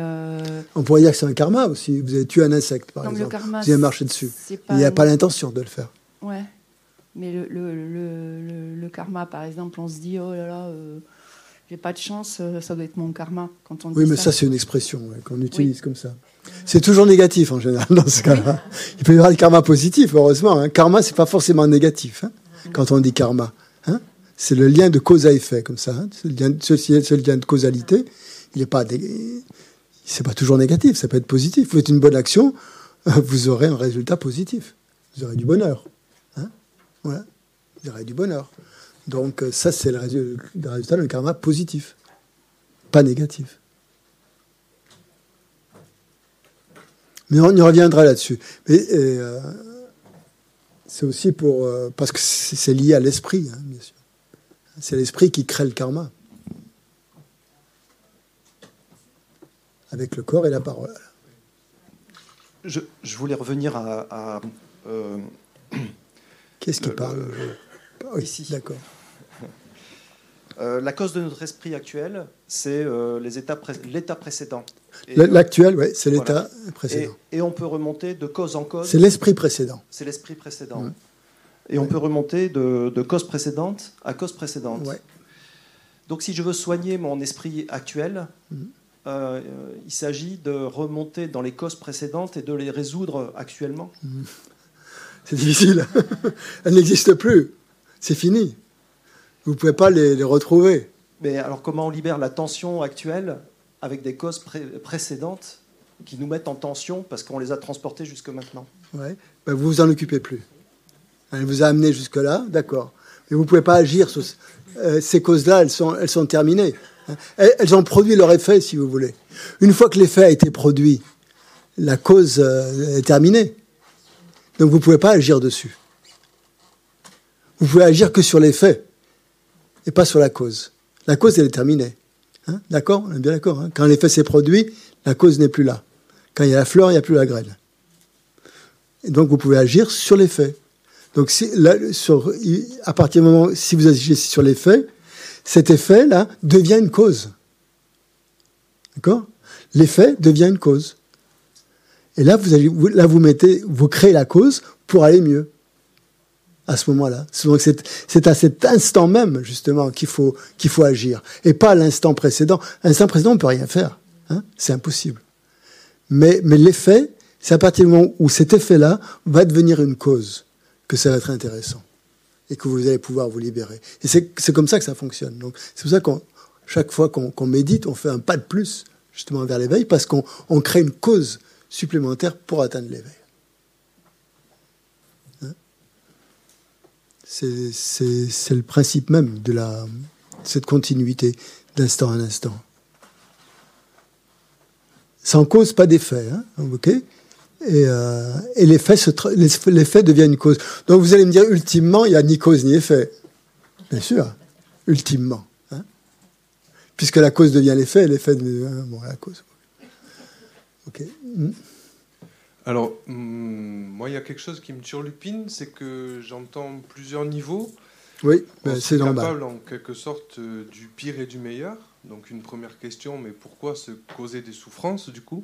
on pourrait dire que c'est un karma aussi. Vous avez tué un insecte, par exemple. Le karma, vous avez marché dessus. Il n'y a pas l'intention de le faire. Ouais. Mais le karma, par exemple, on se dit, oh là là... j'ai pas de chance, ça doit être mon karma. Quand on dit mais ça, c'est une expression qu'on utilise comme ça. C'est toujours négatif, en général, dans ce cas-là. Il peut y avoir le karma positif, heureusement. Karma, c'est pas forcément négatif, quand on dit karma. C'est le lien de cause à effet, comme ça. C'est le lien de causalité. C'est pas toujours négatif, ça peut être positif. Vous faites une bonne action, vous aurez un résultat positif. Vous aurez du bonheur. Voilà. Vous aurez du bonheur. Donc ça, c'est le résultat d'un karma positif, pas négatif. Mais on y reviendra là-dessus. Mais c'est aussi pour... parce que c'est lié à l'esprit, bien sûr. C'est l'esprit qui crée le karma. Avec le corps et la parole. Je voulais revenir à qu'est-ce qui parle oui, ici. D'accord. La cause de notre esprit actuel, c'est l'état précédent. L'actuel, oui, c'est l'état précédent. Et on peut remonter de cause en cause. C'est l'esprit précédent. Et on peut remonter de cause précédente à cause précédente. Ouais. Donc si je veux soigner mon esprit actuel, il s'agit de remonter dans les causes précédentes et de les résoudre actuellement. C'est difficile. Elles n'existent plus. C'est fini. Vous ne pouvez pas les retrouver. Mais alors comment on libère la tension actuelle avec des causes précédentes qui nous mettent en tension parce qu'on les a transportées jusque maintenant? Ouais. Ben, vous ne vous en occupez plus. Elle vous a amené jusque-là, d'accord. Mais vous ne pouvez pas agir sur ces causes-là, elles sont terminées. Elles ont produit leur effet, si vous voulez. Une fois que l'effet a été produit, la cause est terminée. Donc vous ne pouvez pas agir dessus. Vous pouvez agir que sur les faits et pas sur la cause. La cause, elle est terminée. Hein? D'accord? On est bien d'accord. Hein? Quand l'effet s'est produit, la cause n'est plus là. Quand il y a la fleur, il n'y a plus la graine. Et donc vous pouvez agir sur les faits. Donc à partir du moment où si vous agissez sur les faits, cet effet-là devient une cause. D'accord? L'effet devient une cause. Et là, vous créez la cause pour aller mieux. À ce moment-là. Donc c'est à cet instant même, justement, qu'il faut agir. Et pas à l'instant précédent. À l'instant précédent, on ne peut rien faire. Hein? C'est impossible. Mais l'effet, c'est à partir du moment où cet effet-là va devenir une cause que ça va être intéressant. Et que vous allez pouvoir vous libérer. Et c'est comme ça que ça fonctionne. Donc, c'est pour ça qu'on, chaque fois qu'on médite, on fait un pas de plus, justement, vers l'éveil, parce qu'on crée une cause supplémentaire pour atteindre l'éveil. Hein? C'est le principe même de cette continuité d'instant en instant. Sans cause, pas d'effet. Hein? OK? Et l'effet devient une cause. Donc vous allez me dire, ultimement, il n'y a ni cause ni effet. Bien sûr, ultimement. Hein? Puisque la cause devient l'effet, l'effet devient la cause. Ok. Alors, moi, il y a quelque chose qui me turlupine, c'est que j'entends plusieurs niveaux. Oui, c'est normal. Capable, en quelque sorte, du pire et du meilleur. Donc une première question, mais pourquoi se causer des souffrances, du coup ?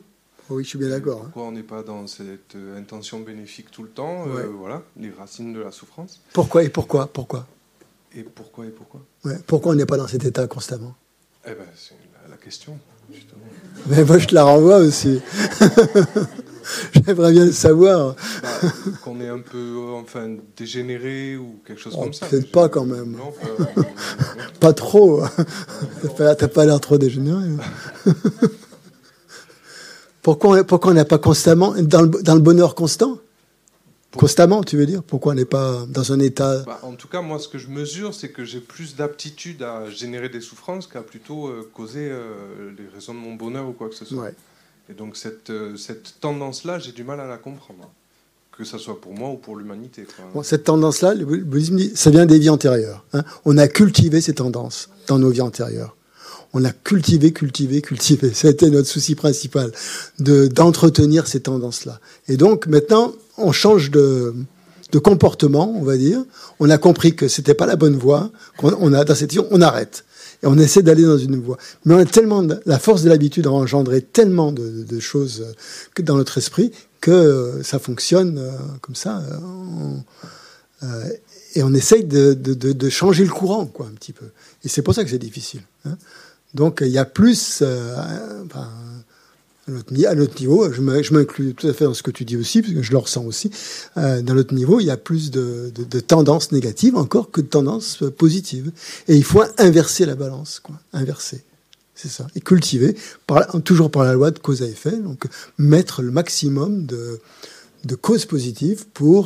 Oui, je suis bien d'accord. Pourquoi on n'est pas dans cette intention bénéfique tout le temps, ouais. Voilà, les racines de la souffrance. Pourquoi ouais. Pourquoi on n'est pas dans cet état constamment? Eh bien, c'est la question, justement. Mais moi, je te la renvoie aussi. J'aimerais bien le savoir. Qu'on est un peu, dégénéré ou quelque chose comme ça. Peut-être pas, quand même. Non, pas trop. T'as pas l'air trop dégénéré. Hein. Pourquoi on n'est pas constamment dans le bonheur constant ? Constamment, tu veux dire ? Pourquoi on n'est pas dans un état... en tout cas, moi, ce que je mesure, c'est que j'ai plus d'aptitude à générer des souffrances qu'à plutôt causer les raisons de mon bonheur ou quoi que ce soit. Ouais. Et donc, cette tendance-là, j'ai du mal à la comprendre, que ce soit pour moi ou pour l'humanité. Quoi. Bon, cette tendance-là, le bouddhisme dit, ça vient des vies antérieures. Hein. On a cultivé ces tendances dans nos vies antérieures. On a cultivé. Ça a été notre souci principal, d'entretenir ces tendances-là. Et donc, maintenant, on change de comportement, on va dire. On a compris que c'était pas la bonne voie. On arrête. Et on essaie d'aller dans une voie. Mais on a la force de l'habitude a engendré tellement de choses dans notre esprit que ça fonctionne comme ça. Et on essaye de changer le courant, quoi, un petit peu. Et c'est pour ça que c'est difficile, hein. Donc, il y a plus, à notre niveau, je m'inclus tout à fait dans ce que tu dis aussi, parce que je le ressens aussi, dans notre niveau, il y a plus de tendances négatives encore que de tendances positives. Et il faut inverser la balance, quoi. Inverser, c'est ça. Et cultiver, toujours par la loi de cause à effet, donc mettre le maximum de causes positives pour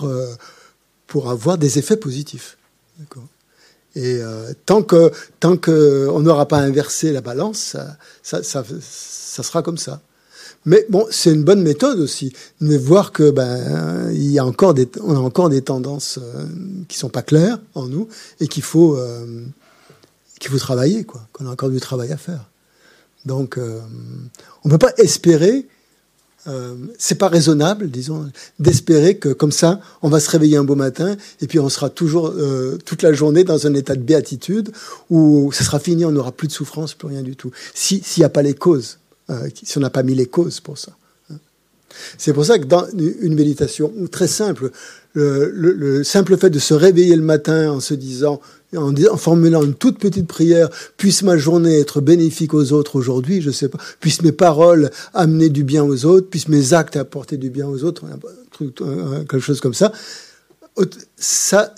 avoir des effets positifs. D'accord ? Et tant que on n'aura pas inversé la balance, ça sera comme ça. Mais bon, c'est une bonne méthode aussi de voir que on a encore des tendances qui sont pas claires en nous et qu'il faut travailler, quoi. Qu'on a encore du travail à faire. Donc on peut pas espérer. C'est pas raisonnable, disons, d'espérer que comme ça, on va se réveiller un beau matin et puis on sera toujours toute la journée dans un état de béatitude où ça sera fini, on n'aura plus de souffrance, plus rien du tout. S'il n'y a pas les causes, si on n'a pas mis les causes pour ça. C'est pour ça que dans une méditation très simple, le simple fait de se réveiller le matin en se disant en formulant une toute petite prière, puisse ma journée être bénéfique aux autres aujourd'hui, je sais pas, puisse mes paroles amener du bien aux autres, puisse mes actes apporter du bien aux autres, quelque chose comme ça, ça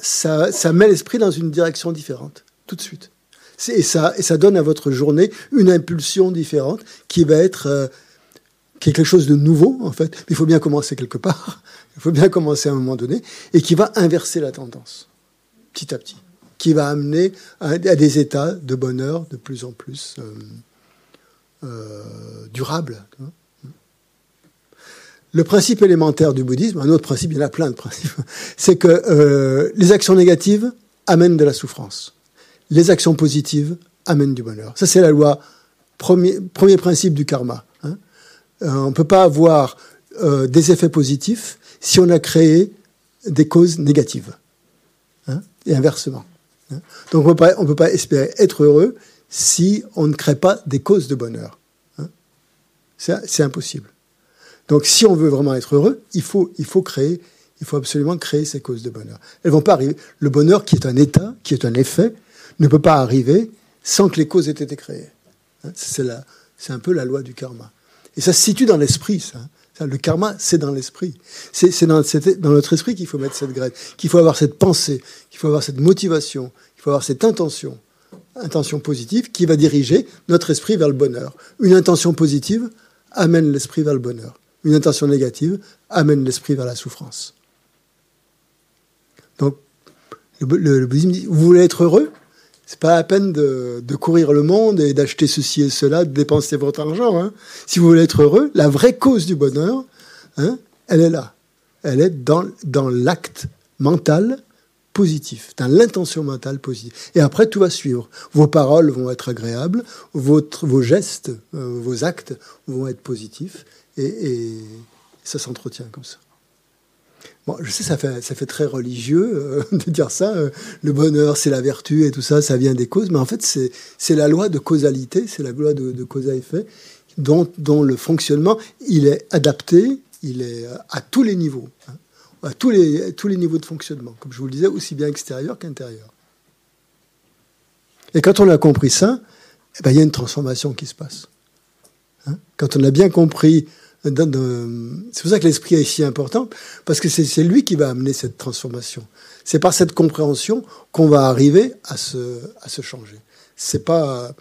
met l'esprit dans une direction différente, tout de suite. Et ça donne à votre journée une impulsion différente qui va être qui est quelque chose de nouveau, en fait. Mais il faut bien commencer quelque part, il faut bien commencer à un moment donné, et qui va inverser la tendance, petit à petit, qui va amener à des états de bonheur de plus en plus durables. Le principe élémentaire du bouddhisme, un autre principe, il y en a plein de principes, c'est que les actions négatives amènent de la souffrance. Les actions positives amènent du bonheur. Ça, c'est la loi, premier principe du karma. Hein. On ne peut pas avoir des effets positifs si on a créé des causes négatives. Hein, et inversement. Hein. Donc, on ne peut pas espérer être heureux si on ne crée pas des causes de bonheur. Hein. C'est impossible. Donc, si on veut vraiment être heureux, il faut absolument créer ces causes de bonheur. Elles ne vont pas arriver. Le bonheur, qui est un état, qui est un effet, ne peut pas arriver sans que les causes aient été créées. C'est un peu la loi du karma. Et ça se situe dans l'esprit, ça. Le karma, c'est dans l'esprit. C'est dans notre esprit qu'il faut mettre cette graine, qu'il faut avoir cette pensée, qu'il faut avoir cette motivation, qu'il faut avoir cette intention positive qui va diriger notre esprit vers le bonheur. Une intention positive amène l'esprit vers le bonheur. Une intention négative amène l'esprit vers la souffrance. Donc, le bouddhisme dit, vous voulez être heureux ? C'est pas la peine de courir le monde et d'acheter ceci et cela, de dépenser votre argent. Hein. Si vous voulez être heureux, la vraie cause du bonheur, hein, elle est là. Elle est dans l'acte mental positif, dans l'intention mentale positive. Et après, tout va suivre. Vos paroles vont être agréables, vos gestes, vos actes vont être positifs, et ça s'entretient comme ça. Bon, je sais, ça fait très religieux de dire ça. Le bonheur, c'est la vertu et tout ça, ça vient des causes. Mais en fait, c'est la loi de causalité, c'est la loi de cause à effet, dont le fonctionnement, il est adapté, il est à tous les niveaux, hein, à tous les niveaux de fonctionnement, comme je vous le disais, aussi bien extérieur qu'intérieur. Et quand on a compris ça, eh ben, il y a une transformation qui se passe. Hein, quand on a bien compris... C'est pour ça que l'esprit est si important, parce que c'est lui qui va amener cette transformation. C'est par cette compréhension qu'on va arriver à se changer. C'est pas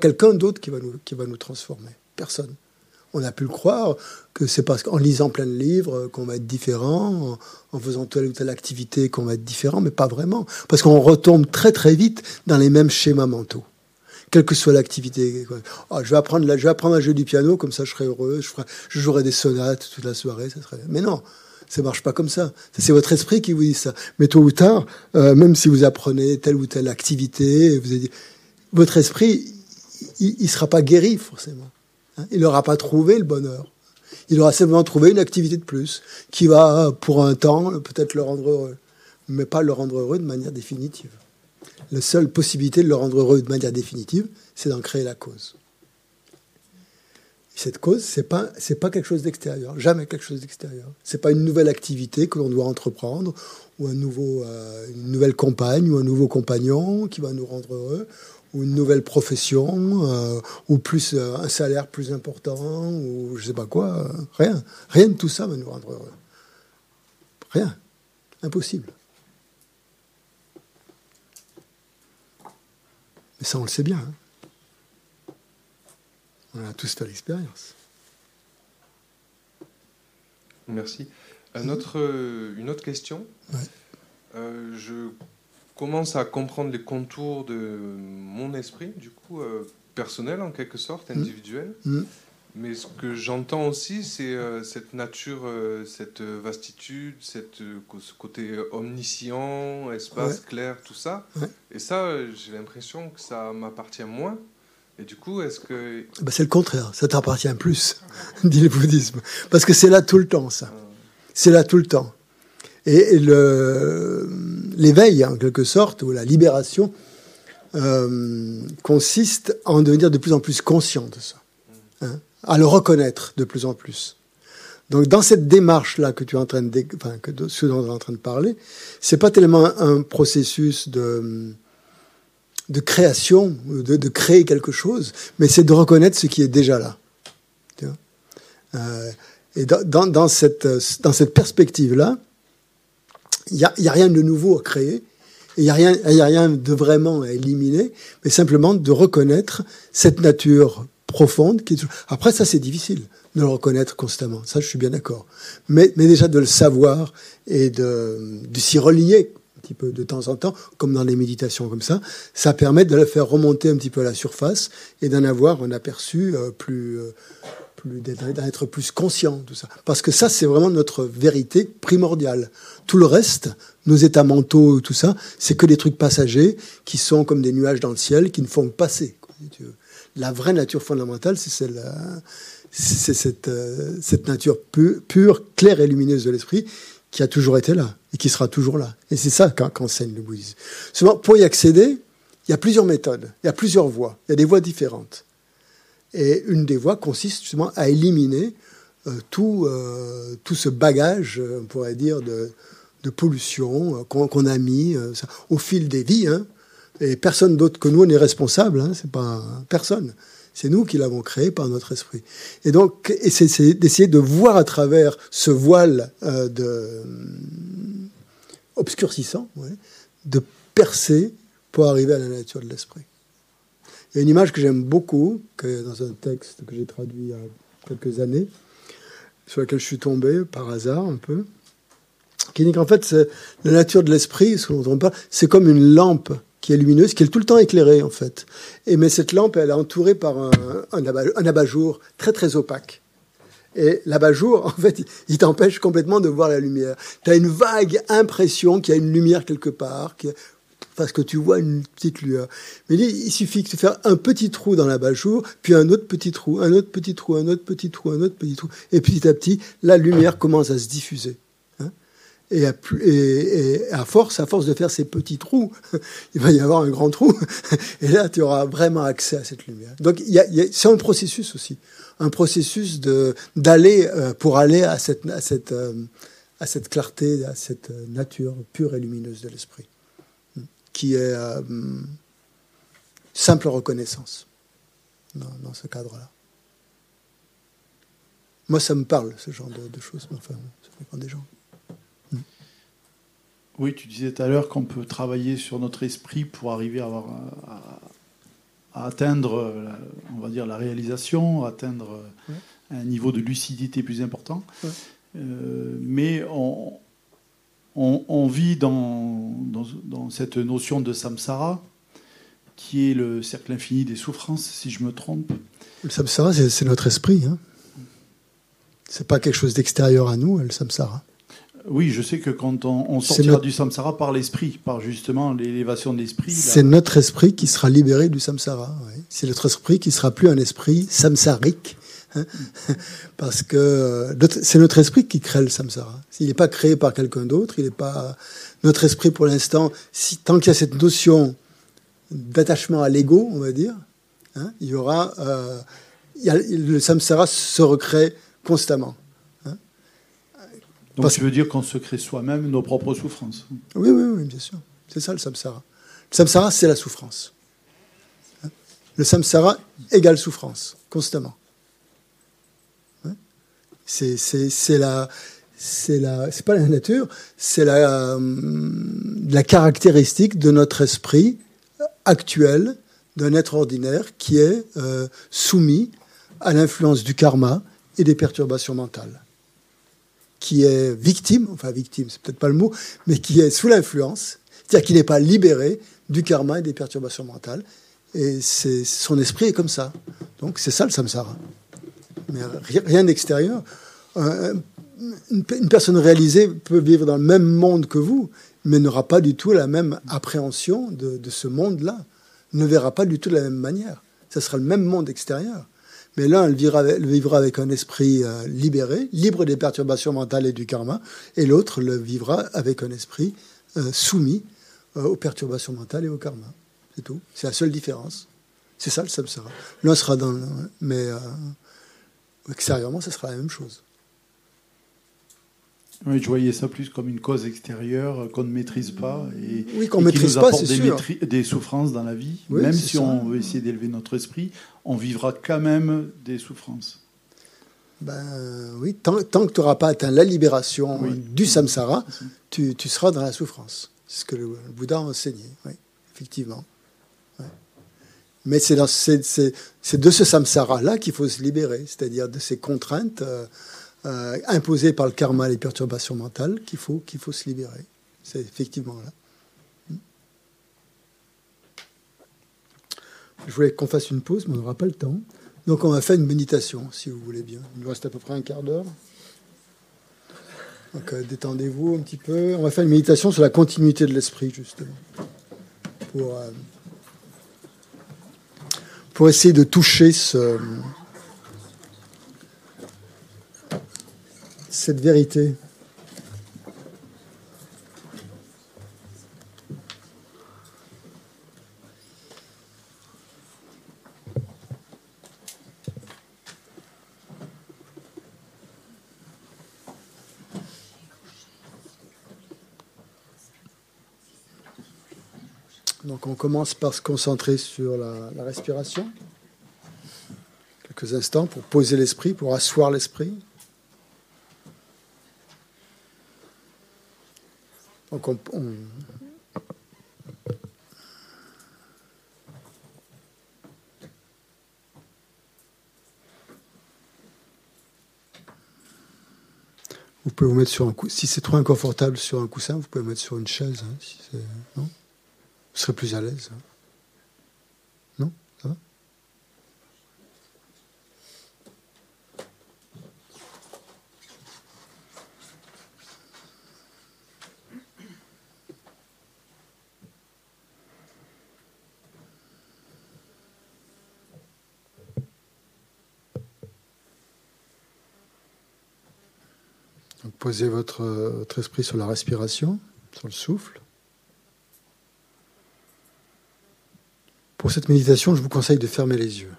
quelqu'un d'autre qui va nous transformer. Personne. On a pu le croire que c'est parce qu'en lisant plein de livres qu'on va être différent, en faisant telle ou telle activité qu'on va être différent, mais pas vraiment. Parce qu'on retombe très très vite dans les mêmes schémas mentaux. Quelle que soit l'activité. Oh, je vais apprendre à jouer du piano, comme ça je serai heureux, je jouerai des sonates toute la soirée. Ça serait... Mais non, ça ne marche pas comme ça. C'est votre esprit qui vous dit ça. Mais tôt ou tard, même si vous apprenez telle ou telle activité, votre esprit, il ne sera pas guéri forcément. Il n'aura pas trouvé le bonheur. Il aura simplement trouvé une activité de plus qui va, pour un temps, peut-être le rendre heureux, mais pas le rendre heureux de manière définitive. La seule possibilité de le rendre heureux de manière définitive, c'est d'en créer la cause. Et cette cause, c'est pas quelque chose d'extérieur, jamais quelque chose d'extérieur. C'est pas une nouvelle activité que l'on doit entreprendre, ou une nouvelle compagne, ou un nouveau compagnon qui va nous rendre heureux, ou une nouvelle profession, ou plus un salaire plus important, ou je sais pas quoi. Rien, rien de tout ça va nous rendre heureux. Rien, impossible. Mais ça, on le sait bien. Hein. On a tous fait l'expérience. Merci. Une autre question. Ouais. Je commence à comprendre les contours de mon esprit, du coup, personnel en quelque sorte, individuel. Mmh. Mais ce que j'entends aussi, c'est cette nature, cette vastitude, ce côté omniscient, espace ouais. clair, tout ça. Ouais. Et ça, j'ai l'impression que ça m'appartient moins. Et du coup, est-ce que... Ben c'est le contraire, ça t'appartient plus, dit le bouddhisme. Parce que c'est là tout le temps, ça. C'est là tout le temps. Et l'éveil, en quelque sorte, ou la libération, consiste en devenir de plus en plus conscient de ça. Hein, à le reconnaître de plus en plus. Donc, dans cette démarche-là que tu es en train de parler, c'est pas tellement un processus de création, de créer quelque chose, mais c'est de reconnaître ce qui est déjà là. Tu vois? Et dans cette perspective-là, il n'y a rien de nouveau à créer, il n'y a rien de vraiment à éliminer, mais simplement de reconnaître cette nature profonde. Après, ça, c'est difficile de le reconnaître constamment. Ça, je suis bien d'accord. Mais déjà de le savoir et de s'y relier un petit peu de temps en temps, comme dans les méditations comme ça, ça permet de le faire remonter un petit peu à la surface et d'en avoir un aperçu d'être plus conscient de tout ça. Parce que ça, c'est vraiment notre vérité primordiale. Tout le reste, nos états mentaux, tout ça, c'est que des trucs passagers qui sont comme des nuages dans le ciel qui ne font que passer, quoi, si tu veux. La vraie nature fondamentale, c'est cette nature pure, claire et lumineuse de l'esprit qui a toujours été là et qui sera toujours là. Et c'est ça qu'enseigne le bouddhisme. Seulement, pour y accéder, il y a plusieurs méthodes, il y a plusieurs voies, il y a des voies différentes. Et une des voies consiste justement à éliminer tout ce bagage, on pourrait dire, de pollution qu'on a mis au fil des vies, hein. Et personne d'autre que nous n'est responsable, hein, c'est pas personne. C'est nous qui l'avons créé par notre esprit. Et donc, c'est d'essayer de voir à travers ce voile obscurcissant, ouais, de percer pour arriver à la nature de l'esprit. Il y a une image que j'aime beaucoup, que dans un texte que j'ai traduit il y a quelques années, sur laquelle je suis tombé par hasard un peu, qui dit qu'en fait, la nature de l'esprit, ce dont on parle, c'est comme une lampe qui est lumineuse, qui est tout le temps éclairée en fait. Mais cette lampe, elle est entourée par un abat-jour très très opaque. Et l'abat-jour, en fait, il t'empêche complètement de voir la lumière. Tu as une vague impression qu'il y a une lumière quelque part, parce que tu vois une petite lueur. Mais il suffit que tu fasses un petit trou dans l'abat-jour, puis un autre petit trou, un autre petit trou, un autre petit trou, un autre petit trou. Et petit à petit, la lumière commence à se diffuser. Et à force de faire ces petits trous, il va y avoir un grand trou. Et là, tu auras vraiment accès à cette lumière. Donc, c'est un processus aussi. Un processus pour aller à cette clarté, à cette nature pure et lumineuse de l'esprit, qui est simple reconnaissance dans ce cadre-là. Moi, ça me parle, ce genre de choses. Enfin, ça dépend des gens. Oui, tu disais tout à l'heure qu'on peut travailler sur notre esprit pour arriver à atteindre, on va dire, la réalisation, atteindre ouais, un niveau de lucidité plus important. Ouais. Mais on vit dans cette notion de samsara, qui est le cercle infini des souffrances, si je me trompe. Le samsara, c'est notre esprit, hein. C'est pas quelque chose d'extérieur à nous, le samsara. Oui, je sais que quand on sortira du samsara par l'esprit, par justement l'élévation de l'esprit... C'est notre esprit qui sera libéré du samsara. Oui. C'est notre esprit qui ne sera plus un esprit samsarique. Hein, parce que c'est notre esprit qui crée le samsara. Il n'est pas créé par quelqu'un d'autre. Il n'est pas... Notre esprit, pour l'instant, tant qu'il y a cette notion d'attachement à l'ego, on va dire, hein, il y aura... le samsara se recrée constamment. Donc, tu veux dire qu'on se crée soi-même nos propres souffrances. Oui, oui, oui, bien sûr. C'est ça, le samsara. Le samsara, c'est la souffrance. Le samsara égale souffrance, constamment. C'est pas la nature, c'est la caractéristique de notre esprit actuel, d'un être ordinaire qui est soumis à l'influence du karma et des perturbations mentales, qui est victime, enfin victime, c'est peut-être pas le mot, mais qui est sous l'influence, c'est-à-dire qui n'est pas libéré du karma et des perturbations mentales. Et son esprit est comme ça. Donc c'est ça le samsara. Mais rien d'extérieur. Une personne réalisée peut vivre dans le même monde que vous, mais n'aura pas du tout la même appréhension de ce monde-là, ne verra pas du tout de la même manière. Ça sera le même monde extérieur. Mais l'un le vivra avec un esprit libéré, libre des perturbations mentales et du karma, et l'autre le vivra avec un esprit soumis aux perturbations mentales et au karma. C'est tout. C'est la seule différence. C'est ça le samsara. L'un sera dans le... Mais extérieurement, ça sera la même chose. Oui, je voyais ça plus comme une cause extérieure qu'on ne maîtrise pas et, oui, qu'on et qui nous apporte des souffrances dans la vie. Oui, même si on veut essayer d'élever notre esprit, on vivra quand même des souffrances. Ben, oui, tant que tu n'auras pas atteint la libération du samsara, tu seras dans la souffrance. C'est ce que le Bouddha a enseigné, oui, effectivement. Ouais. Mais c'est de ce samsara-là qu'il faut se libérer, c'est-à-dire de ces contraintes imposées par le karma et les perturbations mentales qu'il faut se libérer. C'est effectivement là. Je voulais qu'on fasse une pause, mais on n'aura pas le temps. Donc on va faire une méditation, si vous voulez bien. Il nous reste à peu près un quart d'heure. Donc détendez-vous un petit peu. On va faire une méditation sur la continuité de l'esprit, justement. Pour essayer de toucher cette vérité. Donc on commence par se concentrer sur la respiration, quelques instants pour poser l'esprit, pour asseoir l'esprit. Donc vous pouvez vous mettre sur un coussin, si c'est trop inconfortable sur un coussin, vous pouvez vous mettre sur une chaise, hein, si c'est... Non ? Vous serez plus à l'aise. Non ? Ça va ? Donc posez votre esprit sur la respiration, sur le souffle. Pour cette méditation, je vous conseille de fermer les yeux.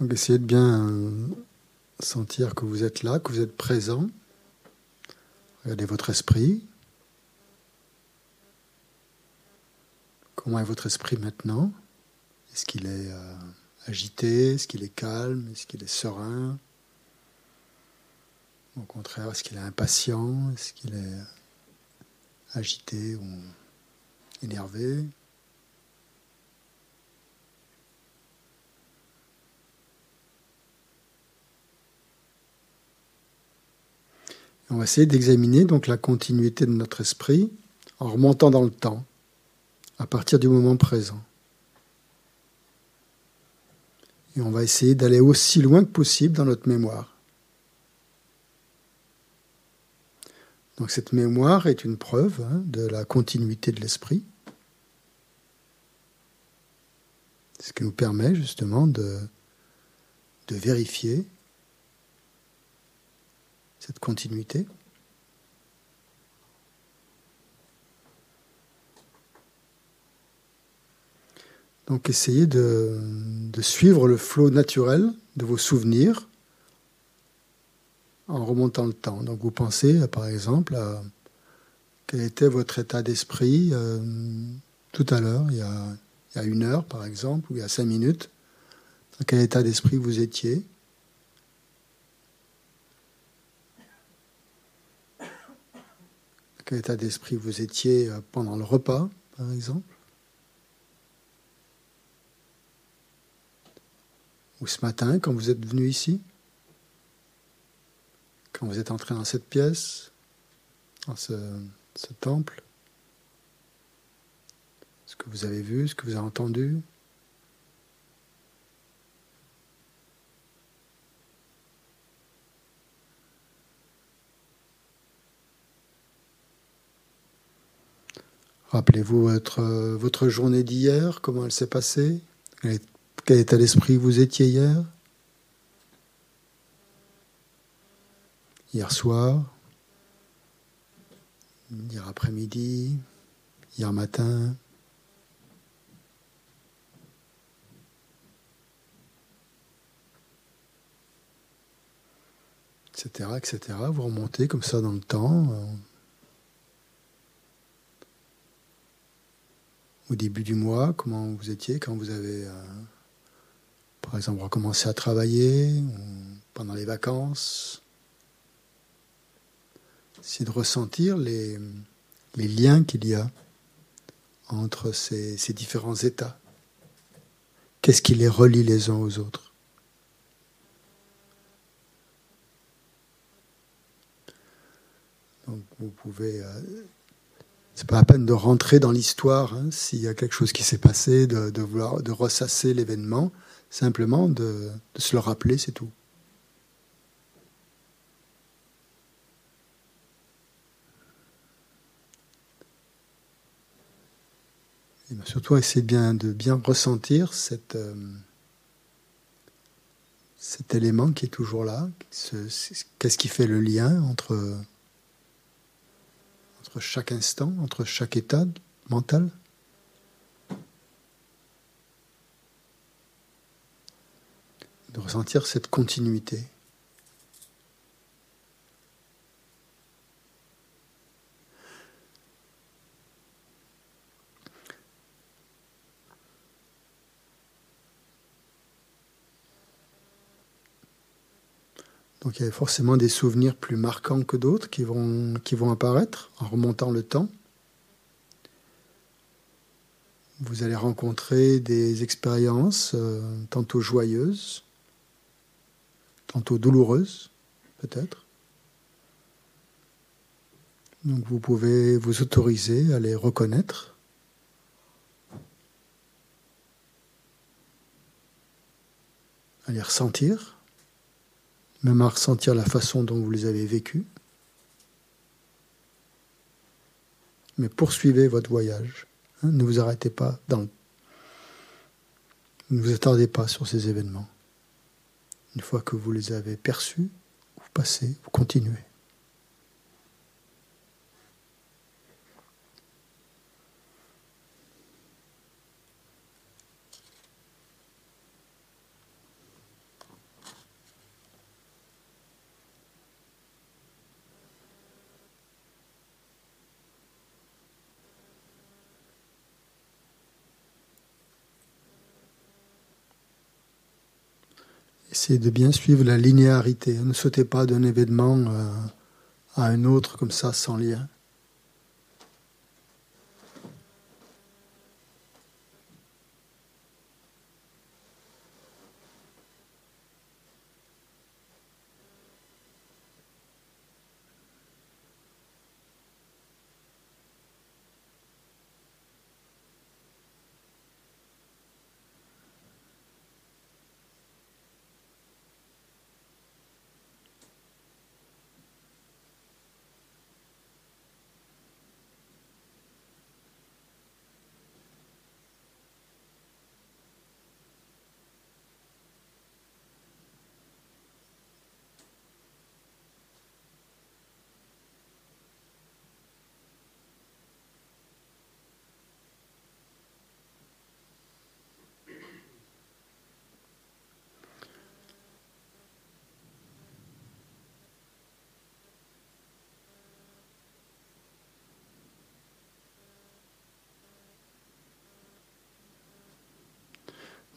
Donc essayez de bien sentir que vous êtes là, que vous êtes présent. Regardez votre esprit. Comment est votre esprit maintenant ? Est-ce qu'il est agité ? Est-ce qu'il est calme ? Est-ce qu'il est serein ? Au contraire, est-ce qu'il est impatient ? Est-ce qu'il est agité ou énervé ? On va essayer d'examiner donc la continuité de notre esprit en remontant dans le temps, à partir du moment présent. Et on va essayer d'aller aussi loin que possible dans notre mémoire. Donc cette mémoire est une preuve de la continuité de l'esprit. C'est ce qui nous permet justement de vérifier cette continuité. Donc essayez de suivre le flot naturel de vos souvenirs en remontant le temps. Donc vous pensez par exemple à quel était votre état d'esprit tout à l'heure, il y a 1 heure par exemple, ou il y a 5 minutes, dans quel état d'esprit vous étiez. Quel état d'esprit vous étiez pendant le repas, par exemple, ou ce matin, quand vous êtes venu ici ? Quand vous êtes entré dans cette pièce, dans ce temple, ce que vous avez vu, ce que vous avez entendu, rappelez-vous votre journée d'hier, comment elle s'est passée, quel état d'esprit vous étiez hier, hier soir, hier après-midi, hier matin. Etc., etc. Vous remontez comme ça dans le temps. Au début du mois, comment vous étiez quand vous avez, par exemple, recommencé à travailler, ou pendant les vacances. C'est de ressentir les liens qu'il y a entre ces différents états. Qu'est-ce qui les relie les uns aux autres ? Donc vous pouvez, c'est pas la peine de rentrer dans l'histoire, hein, s'il y a quelque chose qui s'est passé, de ressasser l'événement, simplement de se le rappeler, c'est tout. Et bien, surtout essayer de bien ressentir cet élément qui est toujours là, qu'est-ce qui fait le lien entre chaque instant, entre chaque état mental. De ressentir cette continuité. Donc il y a forcément des souvenirs plus marquants que d'autres qui vont apparaître en remontant le temps. Vous allez rencontrer des expériences tantôt joyeuses, tantôt douloureuses, peut-être. Donc vous pouvez vous autoriser à les reconnaître. À les ressentir. Même à ressentir la façon dont vous les avez vécues. Mais poursuivez votre voyage. Ne vous arrêtez pas ne vous attardez pas sur ces événements. Une fois que vous les avez perçus, vous passez, vous continuez. Essayez de bien suivre la linéarité. Ne sautez pas d'un événement à un autre comme ça, sans lien.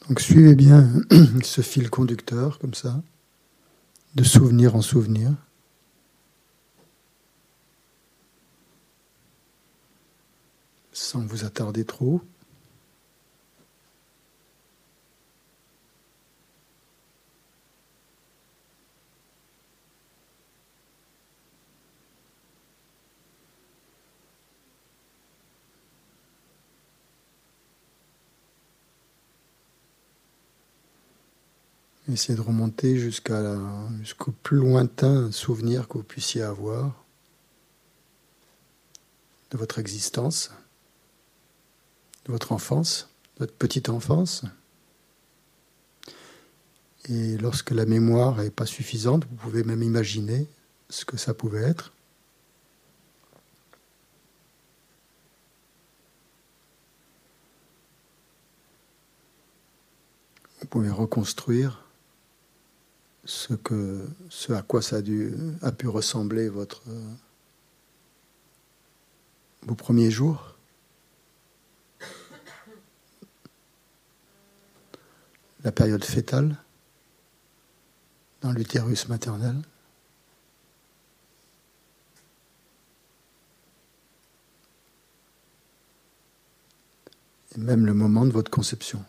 Donc suivez bien ce fil conducteur, comme ça, de souvenir en souvenir. Sans vous attarder trop. Essayez de remonter jusqu'au plus lointain souvenir que vous puissiez avoir de votre existence, de votre enfance, de votre petite enfance. Et lorsque la mémoire n'est pas suffisante, vous pouvez même imaginer ce que ça pouvait être. Vous pouvez reconstruire ce à quoi ça a pu ressembler vos premiers jours. La période fœtale dans l'utérus maternel. Et même le moment de votre conception.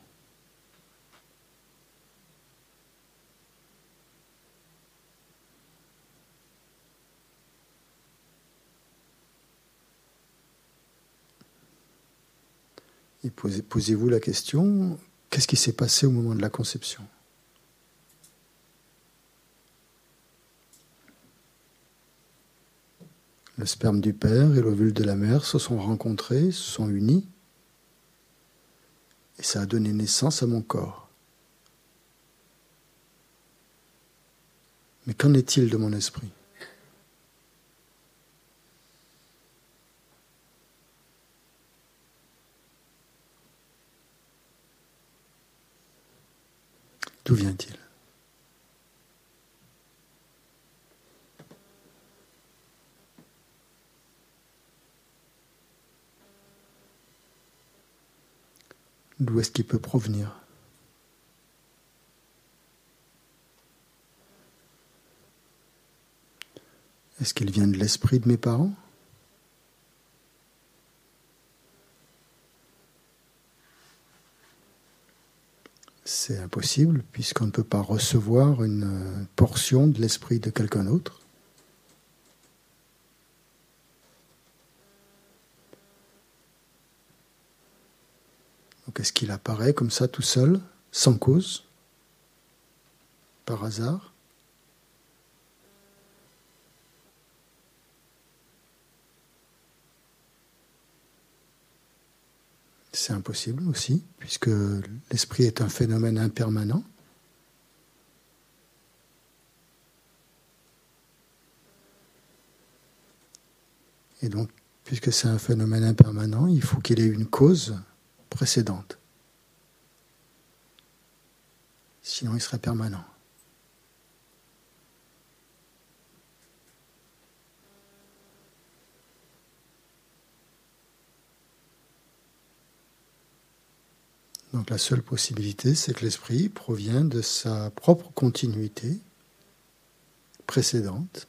Et posez-vous la question, qu'est-ce qui s'est passé au moment de la conception ? Le sperme du père et l'ovule de la mère se sont rencontrés, se sont unis, et ça a donné naissance à mon corps. Mais qu'en est-il de mon esprit ? D'où vient-il ? D'où est-ce qu'il peut provenir ? Est-ce qu'il vient de l'esprit de mes parents ? C'est impossible, puisqu'on ne peut pas recevoir une portion de l'esprit de quelqu'un d'autre. Donc est-ce qu'il apparaît comme ça tout seul, sans cause, par hasard ? C'est impossible aussi, puisque l'esprit est un phénomène impermanent. Et donc, puisque c'est un phénomène impermanent, il faut qu'il ait une cause précédente. Sinon, il serait permanent. Donc la seule possibilité, c'est que l'esprit provient de sa propre continuité précédente,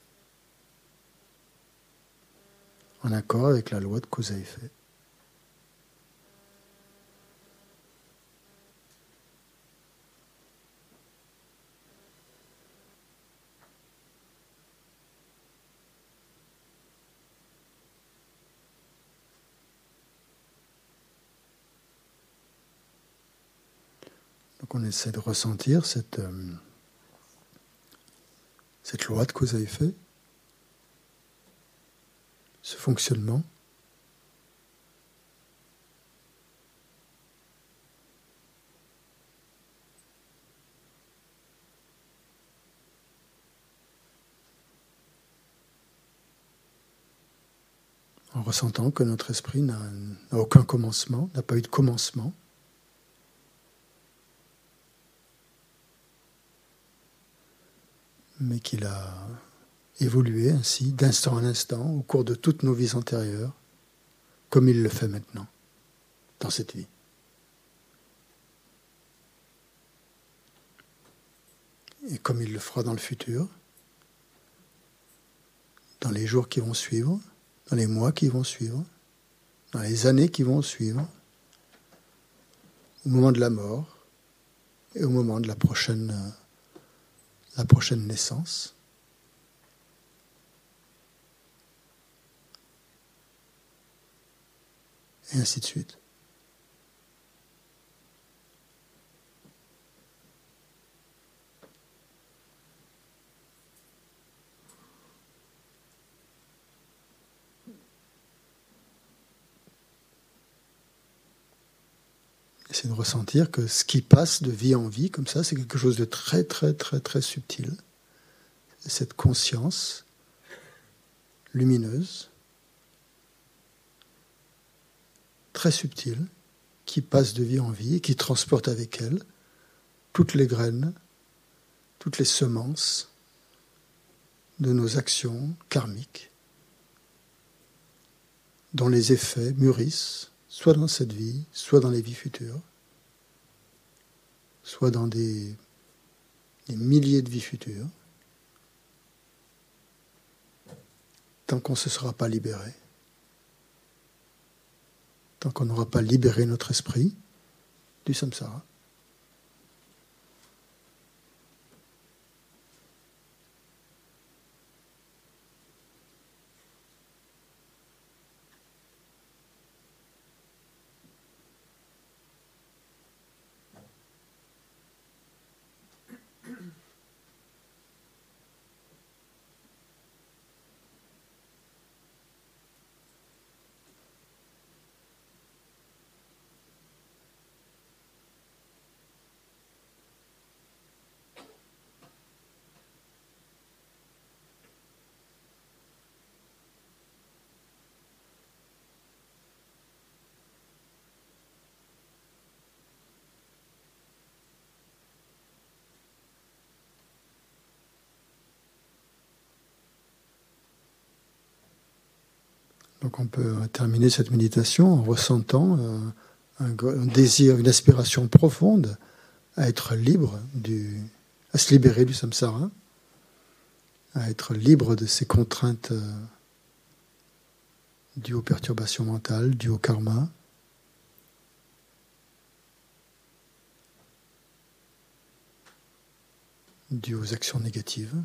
en accord avec la loi de cause à effet. On essaie de ressentir cette loi de cause à effet, ce fonctionnement. En ressentant que notre esprit n'a aucun commencement, n'a pas eu de commencement, mais qu'il a évolué ainsi, d'instant en instant, au cours de toutes nos vies antérieures, comme il le fait maintenant, dans cette vie. Et comme il le fera dans le futur, dans les jours qui vont suivre, dans les mois qui vont suivre, dans les années qui vont suivre, au moment de la mort et au moment de la prochaine naissance. Et ainsi de suite. c'est de ressentir que ce qui passe de vie en vie, comme ça, c'est quelque chose de très, très, très, très subtil. Cette conscience lumineuse, très subtile, qui passe de vie en vie et qui transporte avec elle toutes les graines, toutes les semences de nos actions karmiques, dont les effets mûrissent, soit dans cette vie, soit dans les vies futures, soit dans des milliers de vies futures, tant qu'on ne se sera pas libéré, tant qu'on n'aura pas libéré notre esprit du samsara. Donc on peut terminer cette méditation en ressentant un désir, une aspiration profonde à être libre, à se libérer du samsara, à être libre de ces contraintes dues aux perturbations mentales, dues au karma. Dues aux actions négatives.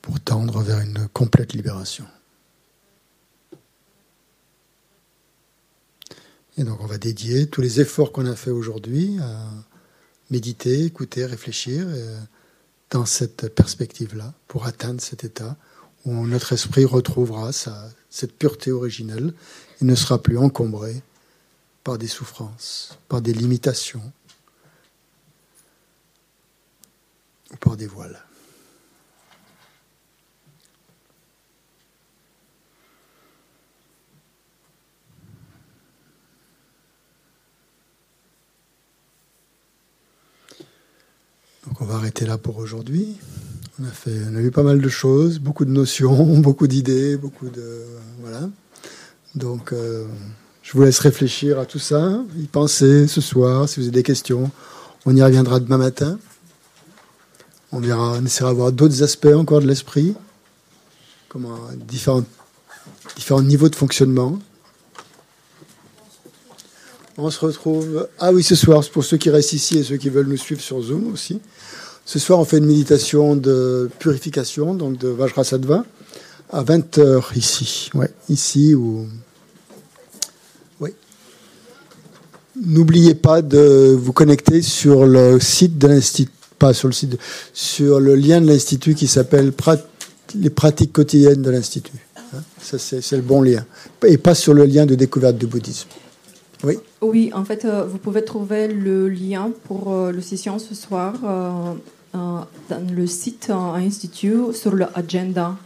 Pour tendre vers une complète libération. Et donc on va dédier tous les efforts qu'on a fait aujourd'hui à méditer, écouter, réfléchir dans cette perspective-là, pour atteindre cet état où notre esprit retrouvera cette pureté originelle et ne sera plus encombré par des souffrances, par des limitations ou par des voiles. Donc on va arrêter là pour aujourd'hui. On a vu pas mal de choses, beaucoup de notions, beaucoup d'idées, beaucoup de... Voilà. Donc je vous laisse réfléchir à tout ça, y penser ce soir, si vous avez des questions. On y reviendra demain matin. On essaiera de voir d'autres aspects encore de l'esprit, comme différents niveaux de fonctionnement. On se retrouve... Ah oui, ce soir, pour ceux qui restent ici et ceux qui veulent nous suivre sur Zoom aussi. Ce soir, on fait une méditation de purification, donc de Vajrasattva, à 20h ici. Ouais, ici ou... Oui. N'oubliez pas de vous connecter sur le site de l'Institut, pas sur le site, sur le lien de l'Institut qui s'appelle les pratiques quotidiennes de l'Institut. Ça, c'est le bon lien. Et pas sur le lien de découverte du bouddhisme. Oui. Oui, en fait, vous pouvez trouver le lien pour la session ce soir dans le site institut sur l'agenda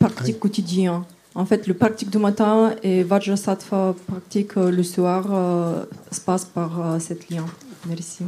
pratique quotidien. En fait, le pratique du matin et Vajrasattva pratique le soir se passe par cet lien. Merci.